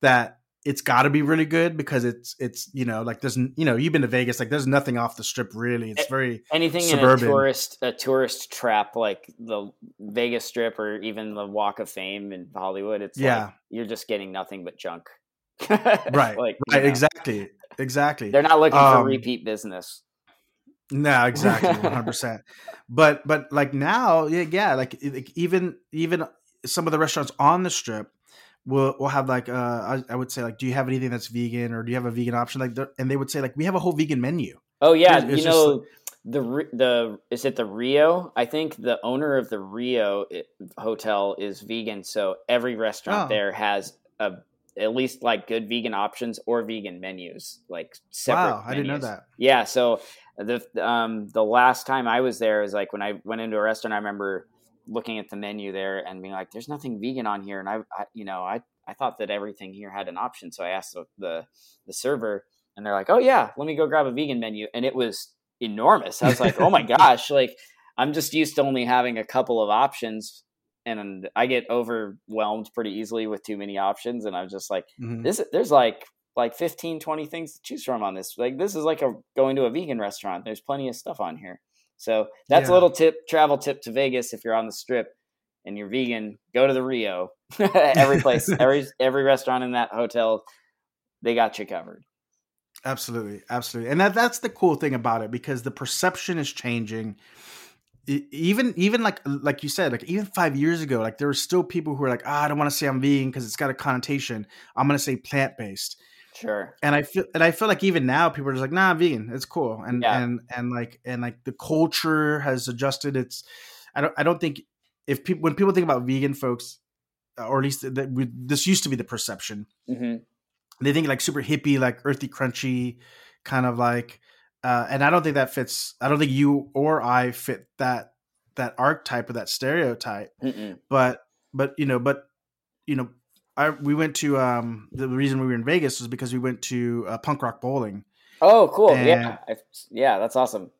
that it's got to be really good because it's, it's, you know, like there's, you know, you've been to Vegas, like there's nothing off the strip really. It's very anything suburban. In a tourist, a tourist trap, like the Vegas Strip or even the Walk of Fame in Hollywood. It's yeah. like, you're just getting nothing but junk. right. Like, right. Exactly. Exactly. They're not looking um, for repeat business. No, exactly, one hundred percent. But but like now, yeah, yeah, like even even some of the restaurants on the strip will will have like uh, I, I would say like, do you have anything that's vegan or do you have a vegan option? Like, and they would say like, we have a whole vegan menu. Oh yeah, it's, it's you know like, the the is it the Rio? I think the owner of the Rio hotel is vegan, so every restaurant oh. there has a at least like good vegan options or vegan menus, like separate. Wow, I menus. Didn't know that. Yeah, so. The um the last time I was there was like when I went into a restaurant. I remember looking at the menu there and being like, "There's nothing vegan on here." And I, I you know, I, I thought that everything here had an option. So I asked the, the the server, and they're like, "Oh yeah, let me go grab a vegan menu." And it was enormous. I was like, "Oh my gosh!" Like I'm just used to only having a couple of options, and I get overwhelmed pretty easily with too many options. And I was just like, mm-hmm. "This there's like." like fifteen, twenty things to choose from on this. Like this is like a going to a vegan restaurant. There's plenty of stuff on here. So that's yeah. a little tip, travel tip to Vegas. If you're on the strip and you're vegan, go to the Rio. Every place, every, every restaurant in that hotel, they got you covered. Absolutely. Absolutely. And that, that's the cool thing about it because the perception is changing. Even, even like, like you said, like even five years ago, like there were still people who were like, ah, oh, I don't want to say I'm vegan because it's got a connotation. I'm going to say plant-based. Sure. And I feel and I feel like even now people are just like, nah, I'm vegan. It's cool. And yeah. and and like and like the culture has adjusted. It's I don't I don't think if people when people think about vegan folks, or at least that we, this used to be the perception. Mm-hmm. They think like super hippie, like earthy, crunchy, kind of like. Uh, and I don't think that fits. I don't think you or I fit that that archetype or that stereotype. Mm-mm. But but you know but you know. I, we went to um, the reason we were in Vegas was because we went to uh, punk rock bowling. Oh, cool! And, yeah, I, yeah, that's awesome.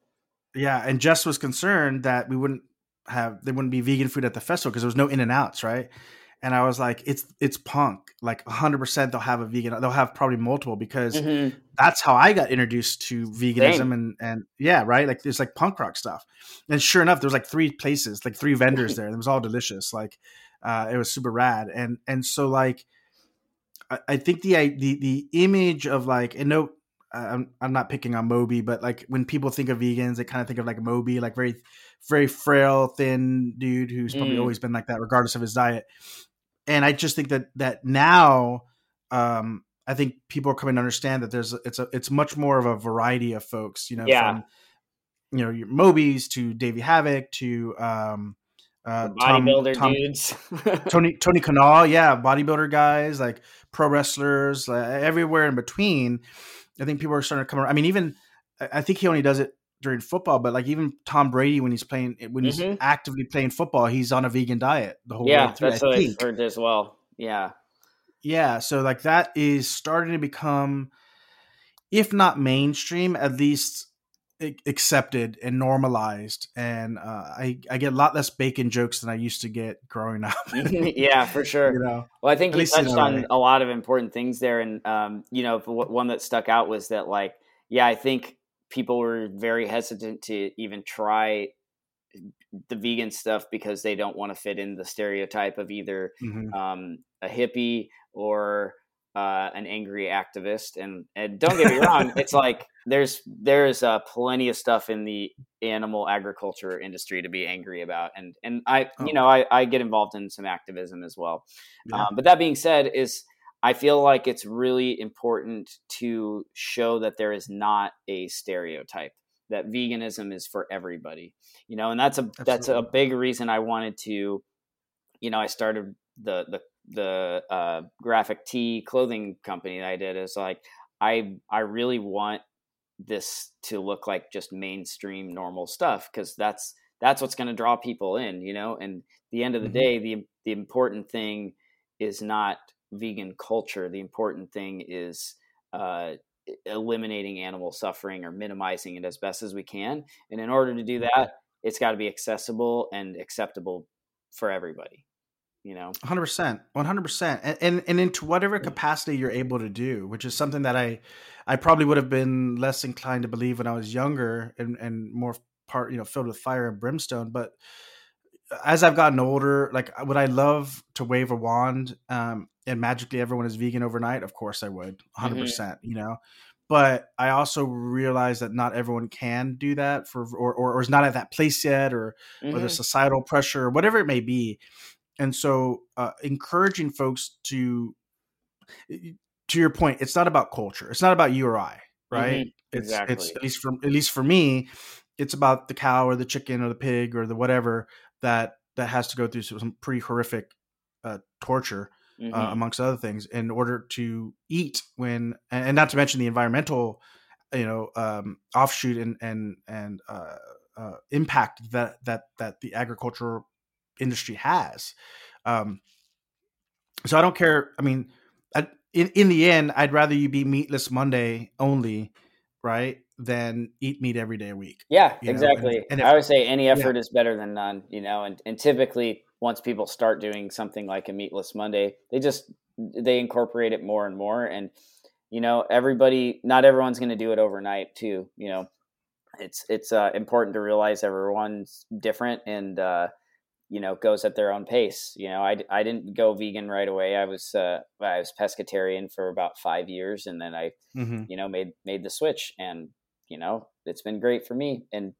Yeah, and Jess was concerned that we wouldn't have there wouldn't be vegan food at the festival because there was no in and outs, right? And I was like, it's it's punk, like one hundred percent they'll have a vegan, they'll have probably multiple because mm-hmm. that's how I got introduced to veganism Dang. and and yeah, right, like it's like punk rock stuff. And sure enough, there was like three places, like three vendors there, and it was all delicious, like. Uh, it was super rad. And, and so like, I, I think the, the, the image of like, and no, I'm, I'm not picking on Moby, but like when people think of vegans, they kind of think of like Moby, like very, very frail, thin dude who's probably mm. always been like that regardless of his diet. And I just think that, that now, um, I think people are coming to understand that there's, it's a, it's much more of a variety of folks, you know, yeah. from, you know, your Mobies to Davey Havok to, um, Uh, bodybuilder Tom, Tom, dudes, Tony Tony Kanal, yeah, bodybuilder guys, like pro wrestlers, uh, everywhere in between. I think people are starting to come around. I mean, even I think he only does it during football, but like even Tom Brady when he's playing, when mm-hmm. he's actively playing football, he's on a vegan diet the whole yeah, way through. Yeah, that's I what think. I've heard as well. Yeah, yeah. So like that is starting to become, if not mainstream, at least. Accepted and normalized, and uh, I I get a lot less bacon jokes than I used to get growing up. Yeah, for sure. You know, well, I think you touched on way. a lot of important things there, and um, you know, one that stuck out was that, like, yeah, I think people were very hesitant to even try the vegan stuff because they don't want to fit in the stereotype of either mm-hmm. um, a hippie or uh, an angry activist. And, and don't get me wrong, it's like there's there's uh, plenty of stuff in the animal agriculture industry to be angry about. And and I oh. you know I, I get involved in some activism as well. Yeah. Um, but that being said, is I feel like it's really important to show that there is not a stereotype, that veganism is for everybody, you know, and that's a, Absolutely. that's a big reason I wanted to, you know, I started the, the, the, uh, graphic tee clothing company that I did is like, I, I really want this to look like just mainstream normal stuff. Cause that's, that's what's going to draw people in, you know, and at the end of the mm-hmm. day, the, the important thing is not vegan culture. The important thing is, uh, eliminating animal suffering or minimizing it as best as we can. And in order to do that, it's got to be accessible and acceptable for everybody, you know, one hundred percent, one hundred percent. And, and, and into whatever capacity you're able to do, which is something that I, I probably would have been less inclined to believe when I was younger and, and more part, you know, filled with fire and brimstone. But as I've gotten older, like would I love to wave a wand, um, and magically everyone is vegan overnight? Of course I would, one hundred percent, mm-hmm. you know, but I also realize that not everyone can do that for, or, or, or is not at that place yet, or, mm-hmm. or there's societal pressure or whatever it may be. And so uh, encouraging folks to, to your point, it's not about culture. It's not about you or I, right? Mm-hmm. It's, exactly. it's at least for, at least for me, it's about the cow or the chicken or the pig or the whatever that, that has to go through some pretty horrific uh, torture. Mm-hmm. Uh, amongst other things, in order to eat when, and not to mention the environmental, you know, um, offshoot and and and uh, uh, impact that that that the agricultural industry has. Um, so I don't care. I mean, I, in in the end, I'd rather you be meatless Monday only, right, than eat meat every day a week. Yeah, exactly. And, and if, I would say any effort yeah. is better than none. You know, and and typically, once people start doing something like a meatless Monday, they just, they incorporate it more and more. And, you know, everybody, not everyone's going to do it overnight too. You know, it's, it's uh, important to realize everyone's different and, uh, you know, goes at their own pace. You know, I, I didn't go vegan right away. I was, uh, I was pescatarian for about five years and then I, mm-hmm. you know, made, made the switch and, you know, it's been great for me. And,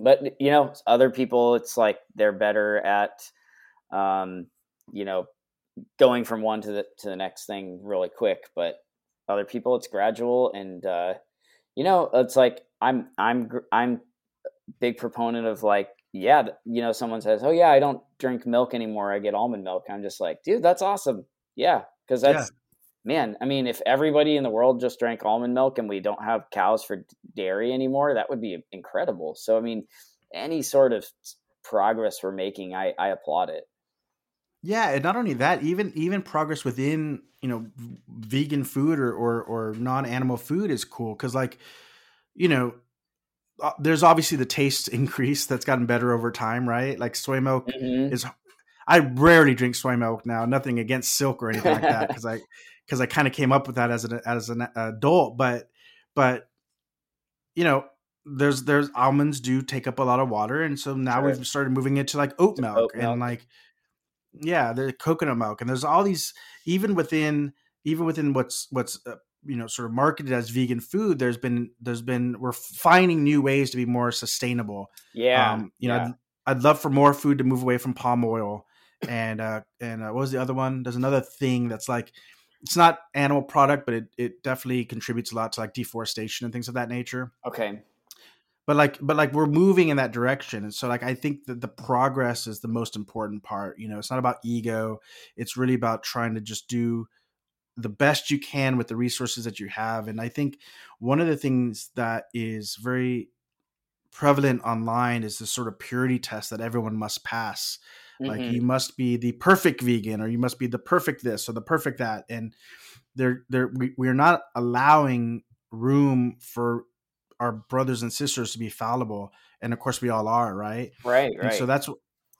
but, you know, other people, it's like they're better at, um, you know, going from one to the to the next thing really quick. But other people, it's gradual. And, uh, you know, it's like I'm I'm I'm a big proponent of like, yeah, you know, someone says, oh, yeah, I don't drink milk anymore. I get almond milk. I'm just like, dude, that's awesome. Yeah, because that's yeah. man. I mean, if everybody in the world just drank almond milk and we don't have cows for dairy anymore, that would be incredible. So, I mean, any sort of progress we're making, I, I applaud it. Yeah. And not only that, even, even progress within, you know, vegan food or, or, or non-animal food is cool. Cause like, you know, there's obviously the taste increase that's gotten better over time, right? Like soy milk mm-hmm. is, I rarely drink soy milk now, nothing against Silk or anything like that. Cause I, cause I kind of came up with that as an, as an adult, but, but, you know, there's, there's almonds do take up a lot of water. And so now sure. we've started moving into like oat milk, oat milk and like, yeah, the coconut milk. And there's all these, even within, even within what's, what's, uh, you know, sort of marketed as vegan food, there's been, there's been, we're finding new ways to be more sustainable. Yeah. Um, you yeah. know, I'd, I'd love for more food to move away from palm oil and, uh, and uh, what was the other one? There's another thing that's like, it's not animal product, but it, it definitely contributes a lot to like deforestation and things of that nature. Okay. But like, but like we're moving in that direction. And so like, I think that the progress is the most important part. You know, it's not about ego. It's really about trying to just do the best you can with the resources that you have. And I think one of the things that is very prevalent online is this sort of purity test that everyone must pass. Like mm-hmm. you must be the perfect vegan or you must be the perfect this or the perfect that. And there, there, we, we're not allowing room for our brothers and sisters to be fallible. And of course we all are. Right. Right. Right. And so that's,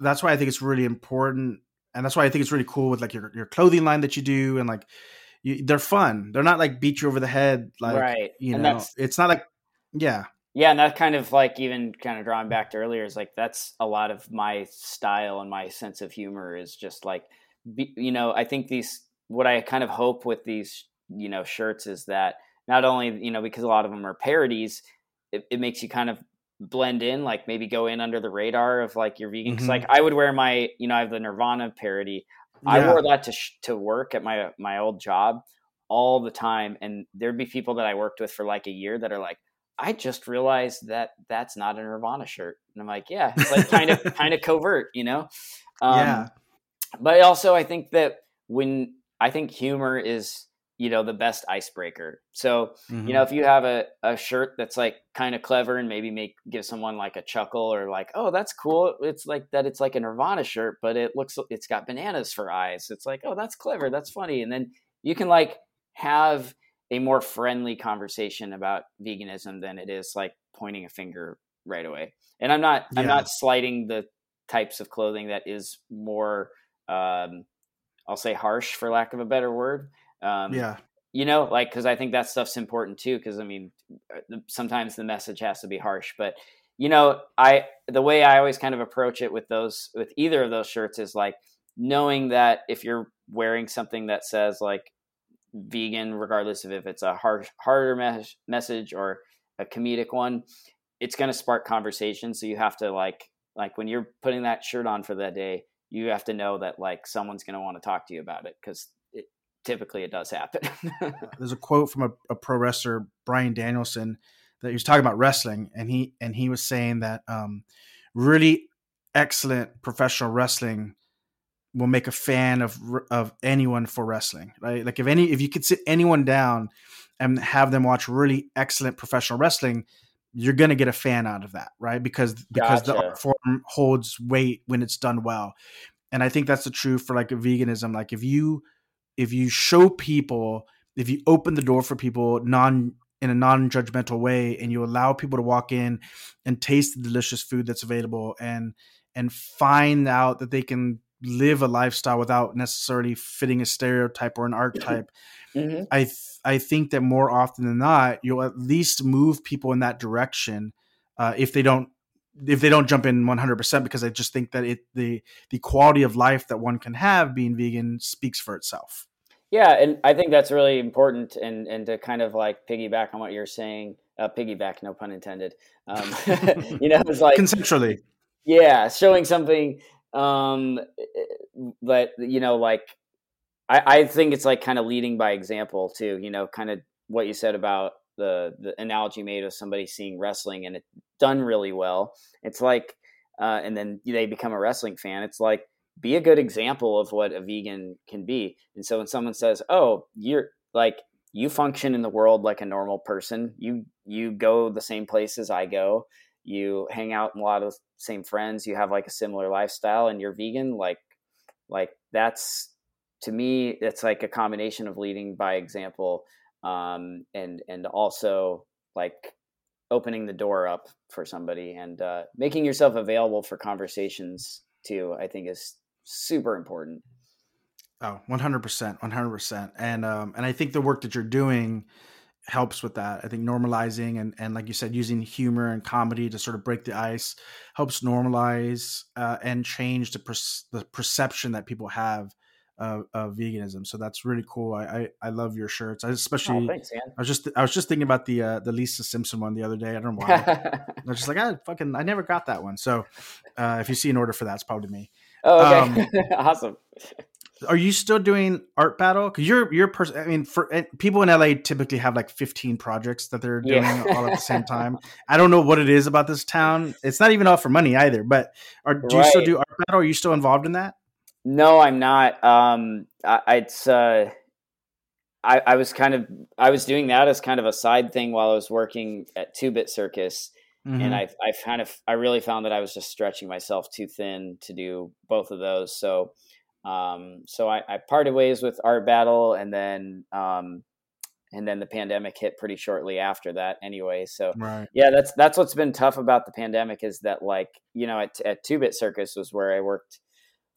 that's why I think it's really important. And that's why I think it's really cool with like your, your clothing line that you do. And like, you, they're fun. They're not like beat you over the head. Like, right. you and know, it's not like, yeah. Yeah, and that kind of like even kind of drawing back to earlier is like that's a lot of my style and my sense of humor is just like, you know, I think these what I kind of hope with these, you know, shirts is that not only, you know, because a lot of them are parodies, it, it makes you kind of blend in, like maybe go in under the radar of like your vegan. Mm-hmm. Cause like I would wear my, you know, I have the Nirvana parody. Yeah. I wore that to sh- to work at my my old job all the time, and there'd be people that I worked with for like a year that are like, I just realized that that's not a Nirvana shirt, and I'm like, yeah, it's like kind of kind of covert, you know. Um, yeah. But also, I think that when I think humor is, you know, the best icebreaker. So, mm-hmm. you know, if you have a, a shirt that's like kind of clever and maybe make, give someone like a chuckle or like, oh, that's cool. It's like that. It's like a Nirvana shirt, but it looks, it's got bananas for eyes. It's like, oh, that's clever. That's funny. And then you can like have a more friendly conversation about veganism than it is like pointing a finger right away. And I'm not, yeah. I'm not slighting the types of clothing that is more, um, I'll say harsh for lack of a better word. Um, yeah, you know, like, cause I think that stuff's important too. Cause I mean, sometimes the message has to be harsh, but you know, I, the way I always kind of approach it with those, with either of those shirts is like knowing that if you're wearing something that says like vegan, regardless of if it's a harsh, harder mes- message or a comedic one, it's going to spark conversation. So you have to like, like when you're putting that shirt on for that day, you have to know that like someone's going to want to talk to you about it. Cause typically it does happen. There's a quote from a, a pro wrestler, Brian Danielson, that he was talking about wrestling. And he, and he was saying that um, really excellent professional wrestling will make a fan of, of anyone for wrestling, right? Like if any, if you could sit anyone down and have them watch really excellent professional wrestling, you're going to get a fan out of that, right? Because, because gotcha. The art form holds weight when it's done well. And I think that's the truth for like a veganism. Like if you, If you show people, if you open the door for people non in a non-judgmental way, and you allow people to walk in and taste the delicious food that's available, and and find out that they can live a lifestyle without necessarily fitting a stereotype or an archetype, mm-hmm. I th- I think that more often than not, you'll at least move people in that direction. Uh, if they don't if they don't jump in one hundred percent, because I just think that it the the quality of life that one can have being vegan speaks for itself. Yeah, and I think that's really important, and, and to kind of like piggyback on what you're saying, uh, piggyback, no pun intended. Um, you know, it's like consensually. Yeah, showing something, um, but you know, like I, I think it's like kind of leading by example too. You know, kind of what you said about the the analogy made of somebody seeing wrestling and it done really well. It's like, uh, and then they become a wrestling fan. It's like, be a good example of what a vegan can be. And so when someone says, oh, you're like, you function in the world like a normal person. You, you go the same places I go, you hang out in a lot of the same friends, you have like a similar lifestyle, and you're vegan. Like, like that's, to me, it's like a combination of leading by example. Um, and, and also like opening the door up for somebody, and uh, making yourself available for conversations too, I think is super important. Oh, one hundred percent, one hundred percent. And, um, and I think the work that you're doing helps with that. I think normalizing and, and like you said, using humor and comedy to sort of break the ice helps normalize uh, and change the, per- the perception that people have Of, of veganism. So that's really cool. I I, I love your shirts. I especially oh, thanks, I was just I was just thinking about the uh, the Lisa Simpson one the other day. I don't know why. I was just like, I fucking I never got that one. So uh, if you see an order for that, it's probably me. Oh, okay, um, awesome. Are you still doing Art Battle? Because you're you're person. I mean, for uh, people in L A typically have like fifteen projects that they're doing yeah. all at the same time. I don't know what it is about this town. It's not even all for money either. But are, do right. you still do Art Battle? Are you still involved in that? No, I'm not. Um, I, it's, uh, I, I was kind of, I was doing that as kind of a side thing while I was working at Two Bit Circus. Mm-hmm. And I, I kind of, I really found that I was just stretching myself too thin to do both of those. So, um, so I, I parted ways with Art Battle, and then, um, and then the pandemic hit pretty shortly after that anyway. So right. yeah, that's, that's what's been tough about the pandemic is that like, you know, at, at Two Bit Circus was where I worked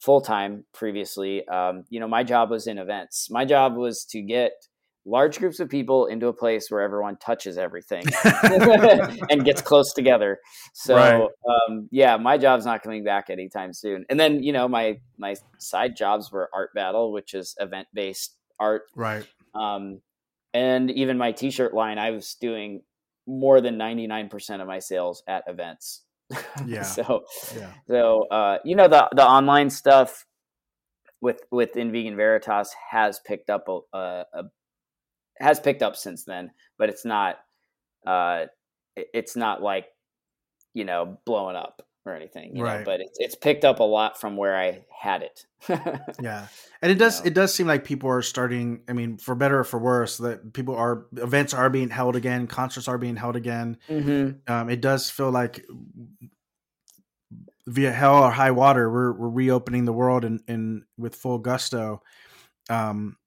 full-time previously. Um, you know, my job was in events. My job was to get large groups of people into a place where everyone touches everything and gets close together. So, right. um, yeah, my job's not coming back anytime soon. And then, you know, my, my side jobs were Art Battle, which is event-based art. Right. Um, and even my t-shirt line, I was doing more than ninety-nine percent of my sales at events. Yeah. so, yeah. so, uh, you know, the, the online stuff with, with In Vegan Veritas has picked up a, a, a has picked up since then, but it's not, uh, it's not like, you know, blowing up or anything, you right. know, but it's, it's picked up a lot from where I had it. yeah. And it does, you know? It does seem like people are starting, I mean, for better or for worse, that people are, events are being held again. Concerts are being held again. Mm-hmm. Um, it does feel like via hell or high water, we're, we're reopening the world and, and with full gusto. Um,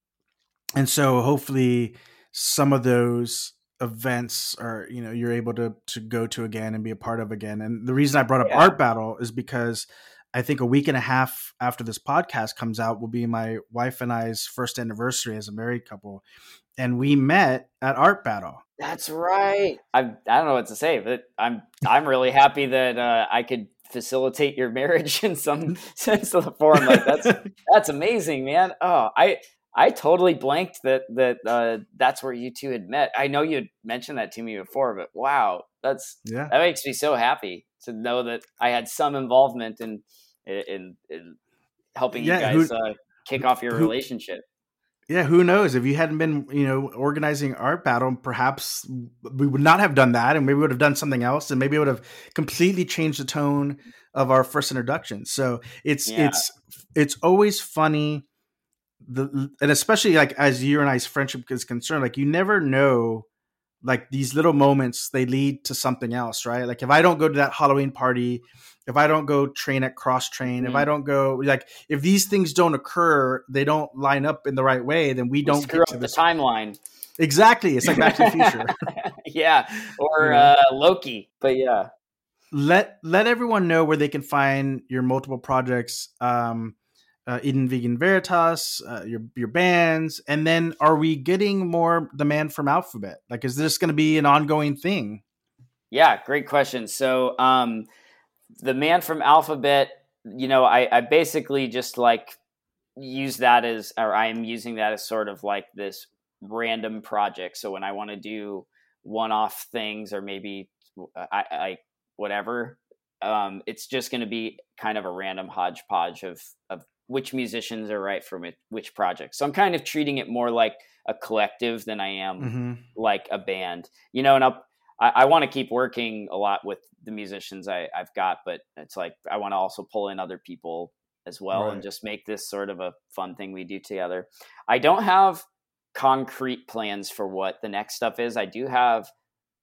And so hopefully some of those events are, you know, you're able to to go to again and be a part of again. And the reason I brought up yeah. Art Battle is because I think a week and a half after this podcast comes out will be my wife and I's first anniversary as a married couple. And we met at Art Battle. That's right. I I don't know what to say, but I'm I'm really happy that uh, I could facilitate your marriage in some sense of the form. Like that's that's amazing, man. Oh, I I totally blanked that that uh, that's where you two had met. I know you had mentioned that to me before, but wow, that's yeah. that makes me so happy to know that I had some involvement in in, in helping yeah, you guys who, uh, kick off your who, relationship. Yeah, who knows? If you hadn't been, you know, organizing Art Battle, perhaps we would not have done that, and maybe we would have done something else, and maybe it would have completely changed the tone of our first introduction. So it's yeah. it's it's always funny. The, and especially like as you and I's friendship is concerned, like you never know, like these little moments, they lead to something else, right? Like if I don't go to that Halloween party, if I don't go train at Cross Train, mm-hmm. if I don't go, like if these things don't occur, they don't line up in the right way, then we, we don't screw get to up this the timeline. Exactly. It's like Back to the Future. yeah. Or yeah. Uh, Loki. But yeah. Let, let everyone know where they can find your multiple projects. Um, Uh, In Vegan Veritas, uh, your your bands, and then are we getting more The Man from Alphabet? Like, is this going to be an ongoing thing? Yeah, great question. So, um, The Man from Alphabet, you know, I, I basically just like use that as, or I am using that as sort of like this random project. So when I want to do one-off things or maybe I, I whatever, um, it's just going to be kind of a random hodgepodge of of which musicians are right for which project. So I'm kind of treating it more like a collective than I am mm-hmm. like a band, you know, and I'll, I, I want to keep working a lot with the musicians I, I've got, but it's like, I want to also pull in other people as well right. and just make this sort of a fun thing we do together. I don't have concrete plans for what the next stuff is. I do have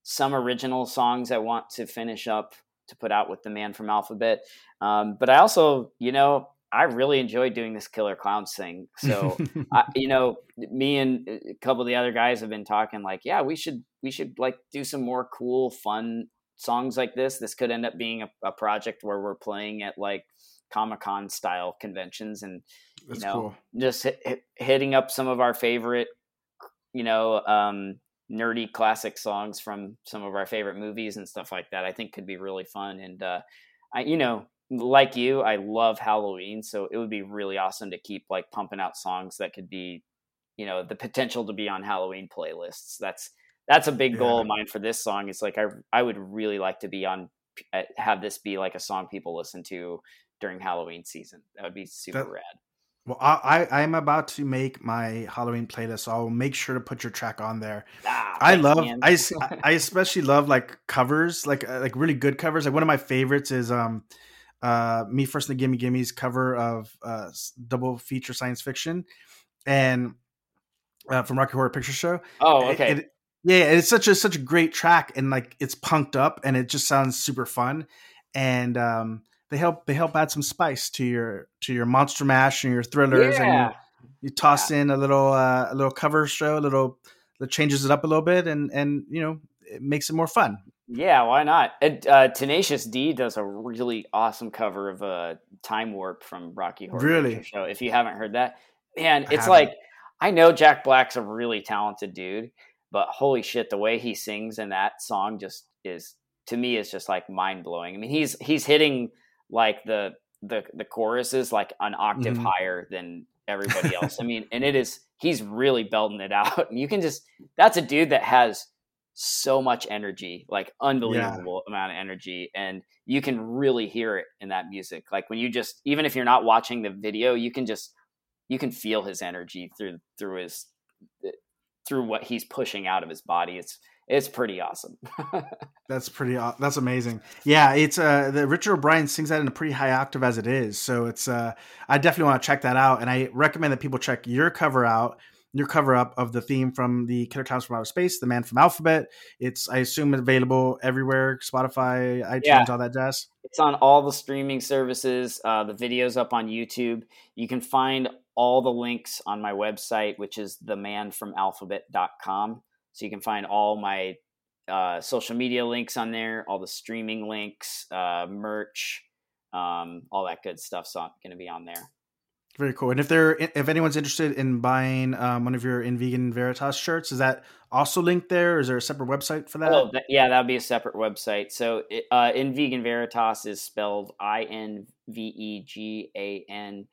some original songs I want to finish up to put out with The Man from Alphabet. Um, but I also, you know, I really enjoyed doing this Killer Klowns thing. So, I, you know, me and a couple of the other guys have been talking like, yeah, we should, we should like do some more cool, fun songs like this. This could end up being a, a project where we're playing at like Comic-Con style conventions and, you That's know, cool. just hit, hit, hitting up some of our favorite, you know, um, nerdy classic songs from some of our favorite movies and stuff like that. I think could be really fun. And, uh, I, you know, like you, I love Halloween, so it would be really awesome to keep like pumping out songs that could be, you know, the potential to be on Halloween playlists. That's that's a big yeah. goal of mine for this song. It's like I I would really like to be on, have this be like a song people listen to during Halloween season. That would be super that, rad. Well, I I am about to make my Halloween playlist, so I'll make sure to put your track on there. Ah, I love I I especially love like covers, like like really good covers. Like one of my favorites is um. Uh, Me First and the Gimme Gimme's cover of uh, double feature science fiction and uh, from Rocky Horror Picture Show. Oh, okay. It, it, yeah, it's such a such a great track, and like it's punked up, and it just sounds super fun. And um, they help they help add some spice to your to your Monster Mash and your thrillers, yeah. and you, you toss yeah. in a little uh, a little cover show, a little that changes it up a little bit, and and you know it makes it more fun. Yeah, why not? Uh, Tenacious D does a really awesome cover of uh, Time Warp from Rocky Horror really? Picture Show. If you haven't heard that, man, it's I like I know Jack Black's a really talented dude, but holy shit, the way he sings in that song just is, to me, is just like mind blowing. I mean, he's he's hitting like the the the choruses like an octave mm-hmm. higher than everybody else. I mean, and it is he's really belting it out, and you can just that's a dude that has so much energy, like unbelievable yeah. amount of energy, and you can really hear it in that music. Like when you just, even if you're not watching the video, you can just you can feel his energy through through his through what he's pushing out of his body. It's It's pretty awesome. that's pretty. That's amazing. Yeah, it's uh, the Richard O'Brien sings that in a pretty high octave as it is. So it's. Uh, I definitely want to check that out, and I recommend that people check your cover out, your cover up of the theme from the Killer Klowns from Outer Space, The Man from Alphabet. It's, I assume, available everywhere: Spotify, iTunes, yeah. all that jazz. It's on all the streaming services. Uh, the video's up on YouTube. You can find all the links on my website, which is the man from alphabet dot com. So you can find all my uh, social media links on there, all the streaming links, uh, merch, um, all that good stuff's going to be on there. Very cool. And if they're, if anyone's interested in buying um, one of your In Vegan Veritas shirts, is that also linked there? Or is there a separate website for that? Oh, that, yeah, that'd be a separate website. So it, uh, In Vegan Veritas is spelled I N V E G A N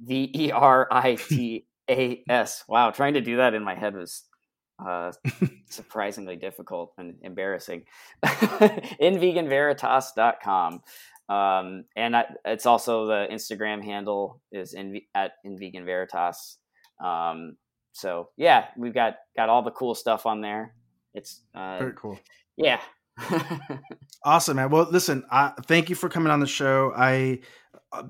V E R I T A S. Wow, trying to do that in my head was... Uh, surprisingly difficult and embarrassing. in vegan veritas dot com. Um, and I, it's also the Instagram handle is in, at In Vegan Veritas. Um, so yeah, we've got, got all the cool stuff on there. It's uh, very cool. Yeah. Awesome, man. Well, listen, I, thank you for coming on the show. I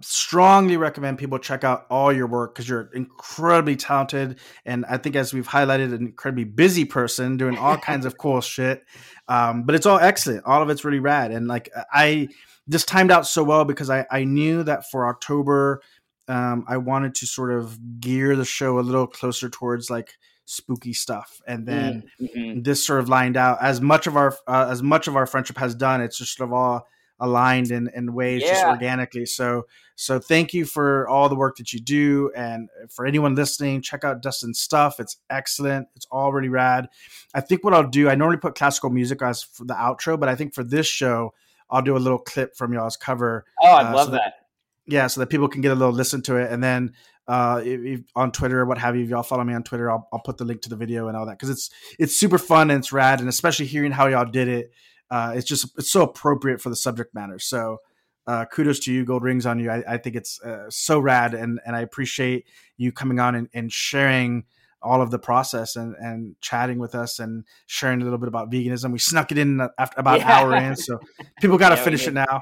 strongly recommend people check out all your work because you're incredibly talented. And I think, as we've highlighted, an incredibly busy person doing all kinds of cool shit. Um, but it's all excellent. All of it's really rad. And like, I just timed out so well because I, I knew that for October, um, I wanted to sort of gear the show a little closer towards like spooky stuff, and then mm-hmm. this sort of lined out as much of our uh, as much of our friendship has done. It's just sort of all aligned in, in ways yeah. just organically. So so thank you for all the work that you do. And for anyone listening, check out Dustin's stuff. It's excellent. It's all really rad. I think what I'll do, I normally put classical music as for the outro, but I think for this show, I'll do a little clip from y'all's cover. Oh, I uh, love so that. that. Yeah, so that people can get a little listen to it. And then uh, if, if on Twitter or what have you, if y'all follow me on Twitter, I'll, I'll put the link to the video and all that. Because it's it's super fun and it's rad. And especially hearing how y'all did it, uh, it's just it's so appropriate for the subject matter. So uh, kudos to you. Gold rings on you. I, I think it's uh, so rad. And, and I appreciate you coming on and, and sharing all of the process and, and chatting with us and sharing a little bit about veganism. We snuck it in after about yeah. an hour in, so people got to yeah, finish it now.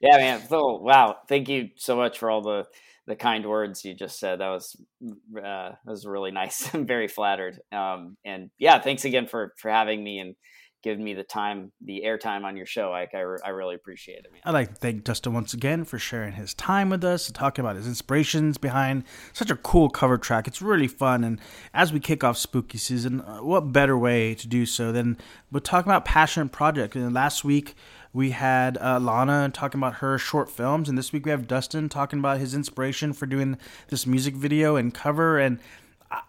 Yeah, man. So, wow. Thank you so much for all the, the kind words you just said. That was, uh, that was really nice. I'm very flattered. Um, and yeah, thanks again for, for having me and giving me the time, the airtime on your show. Like I, re- I really appreciate it, man. I'd like to thank Dustin once again for sharing his time with us and talking about his inspirations behind such a cool cover track. It's really fun. And as we kick off spooky season, what better way to do so than we're talking about passionate projects. And last week we had uh, Lana talking about her short films. And this week we have Dustin talking about his inspiration for doing this music video and cover. And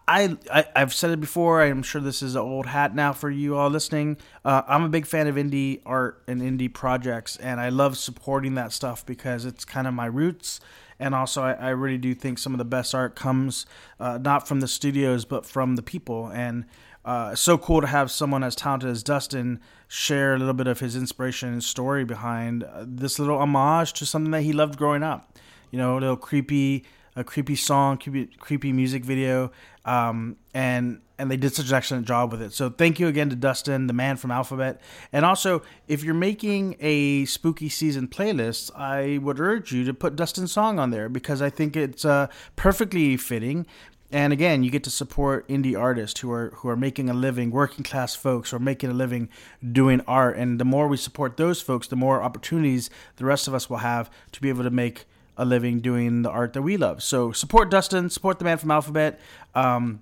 I, I, I've said it before, I'm sure this is an old hat now for you all listening. Uh, I'm a big fan of indie art and indie projects, and I love supporting that stuff because it's kind of my roots. And also, I, I really do think some of the best art comes uh, not from the studios, but from the people. And uh, it's so cool to have someone as talented as Dustin share a little bit of his inspiration and story behind uh, this little homage to something that he loved growing up. You know, a little creepy... A creepy song, creepy, creepy music video, um, and and they did such an excellent job with it. So thank you again to Dustin, the man from Alphabet. And also, if you're making a spooky season playlist, I would urge you to put Dustin's song on there because I think it's uh, perfectly fitting. And again, you get to support indie artists who are who are making a living, working class folks who are making a living doing art. And the more we support those folks, the more opportunities the rest of us will have to be able to make a living doing the art that we love. So support Dustin, support the man from Alphabet. Um,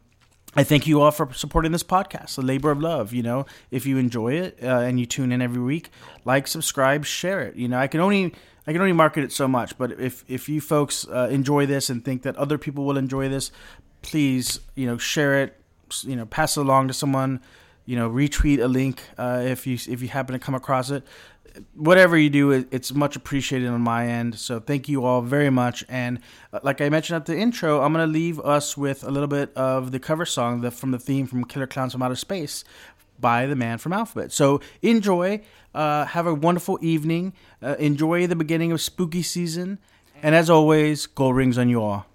I thank you all for supporting this podcast, the labor of love. You know, if you enjoy it uh, and you tune in every week, like, subscribe, share it. You know, I can only I can only market it so much. But if if you folks uh, enjoy this and think that other people will enjoy this, please, you know, share it, you know, pass it along to someone, you know, retweet a link uh, if you if you happen to come across it. Whatever you do, it, it's much appreciated on my end. So thank you all very much. And like I mentioned at the intro, I'm going to leave us with a little bit of the cover song the, from the theme from Killer Klowns from Outer Space by The Man from Alphabet. So enjoy. Uh, have a wonderful evening. Uh, enjoy the beginning of spooky season. And as always, gold rings on you all.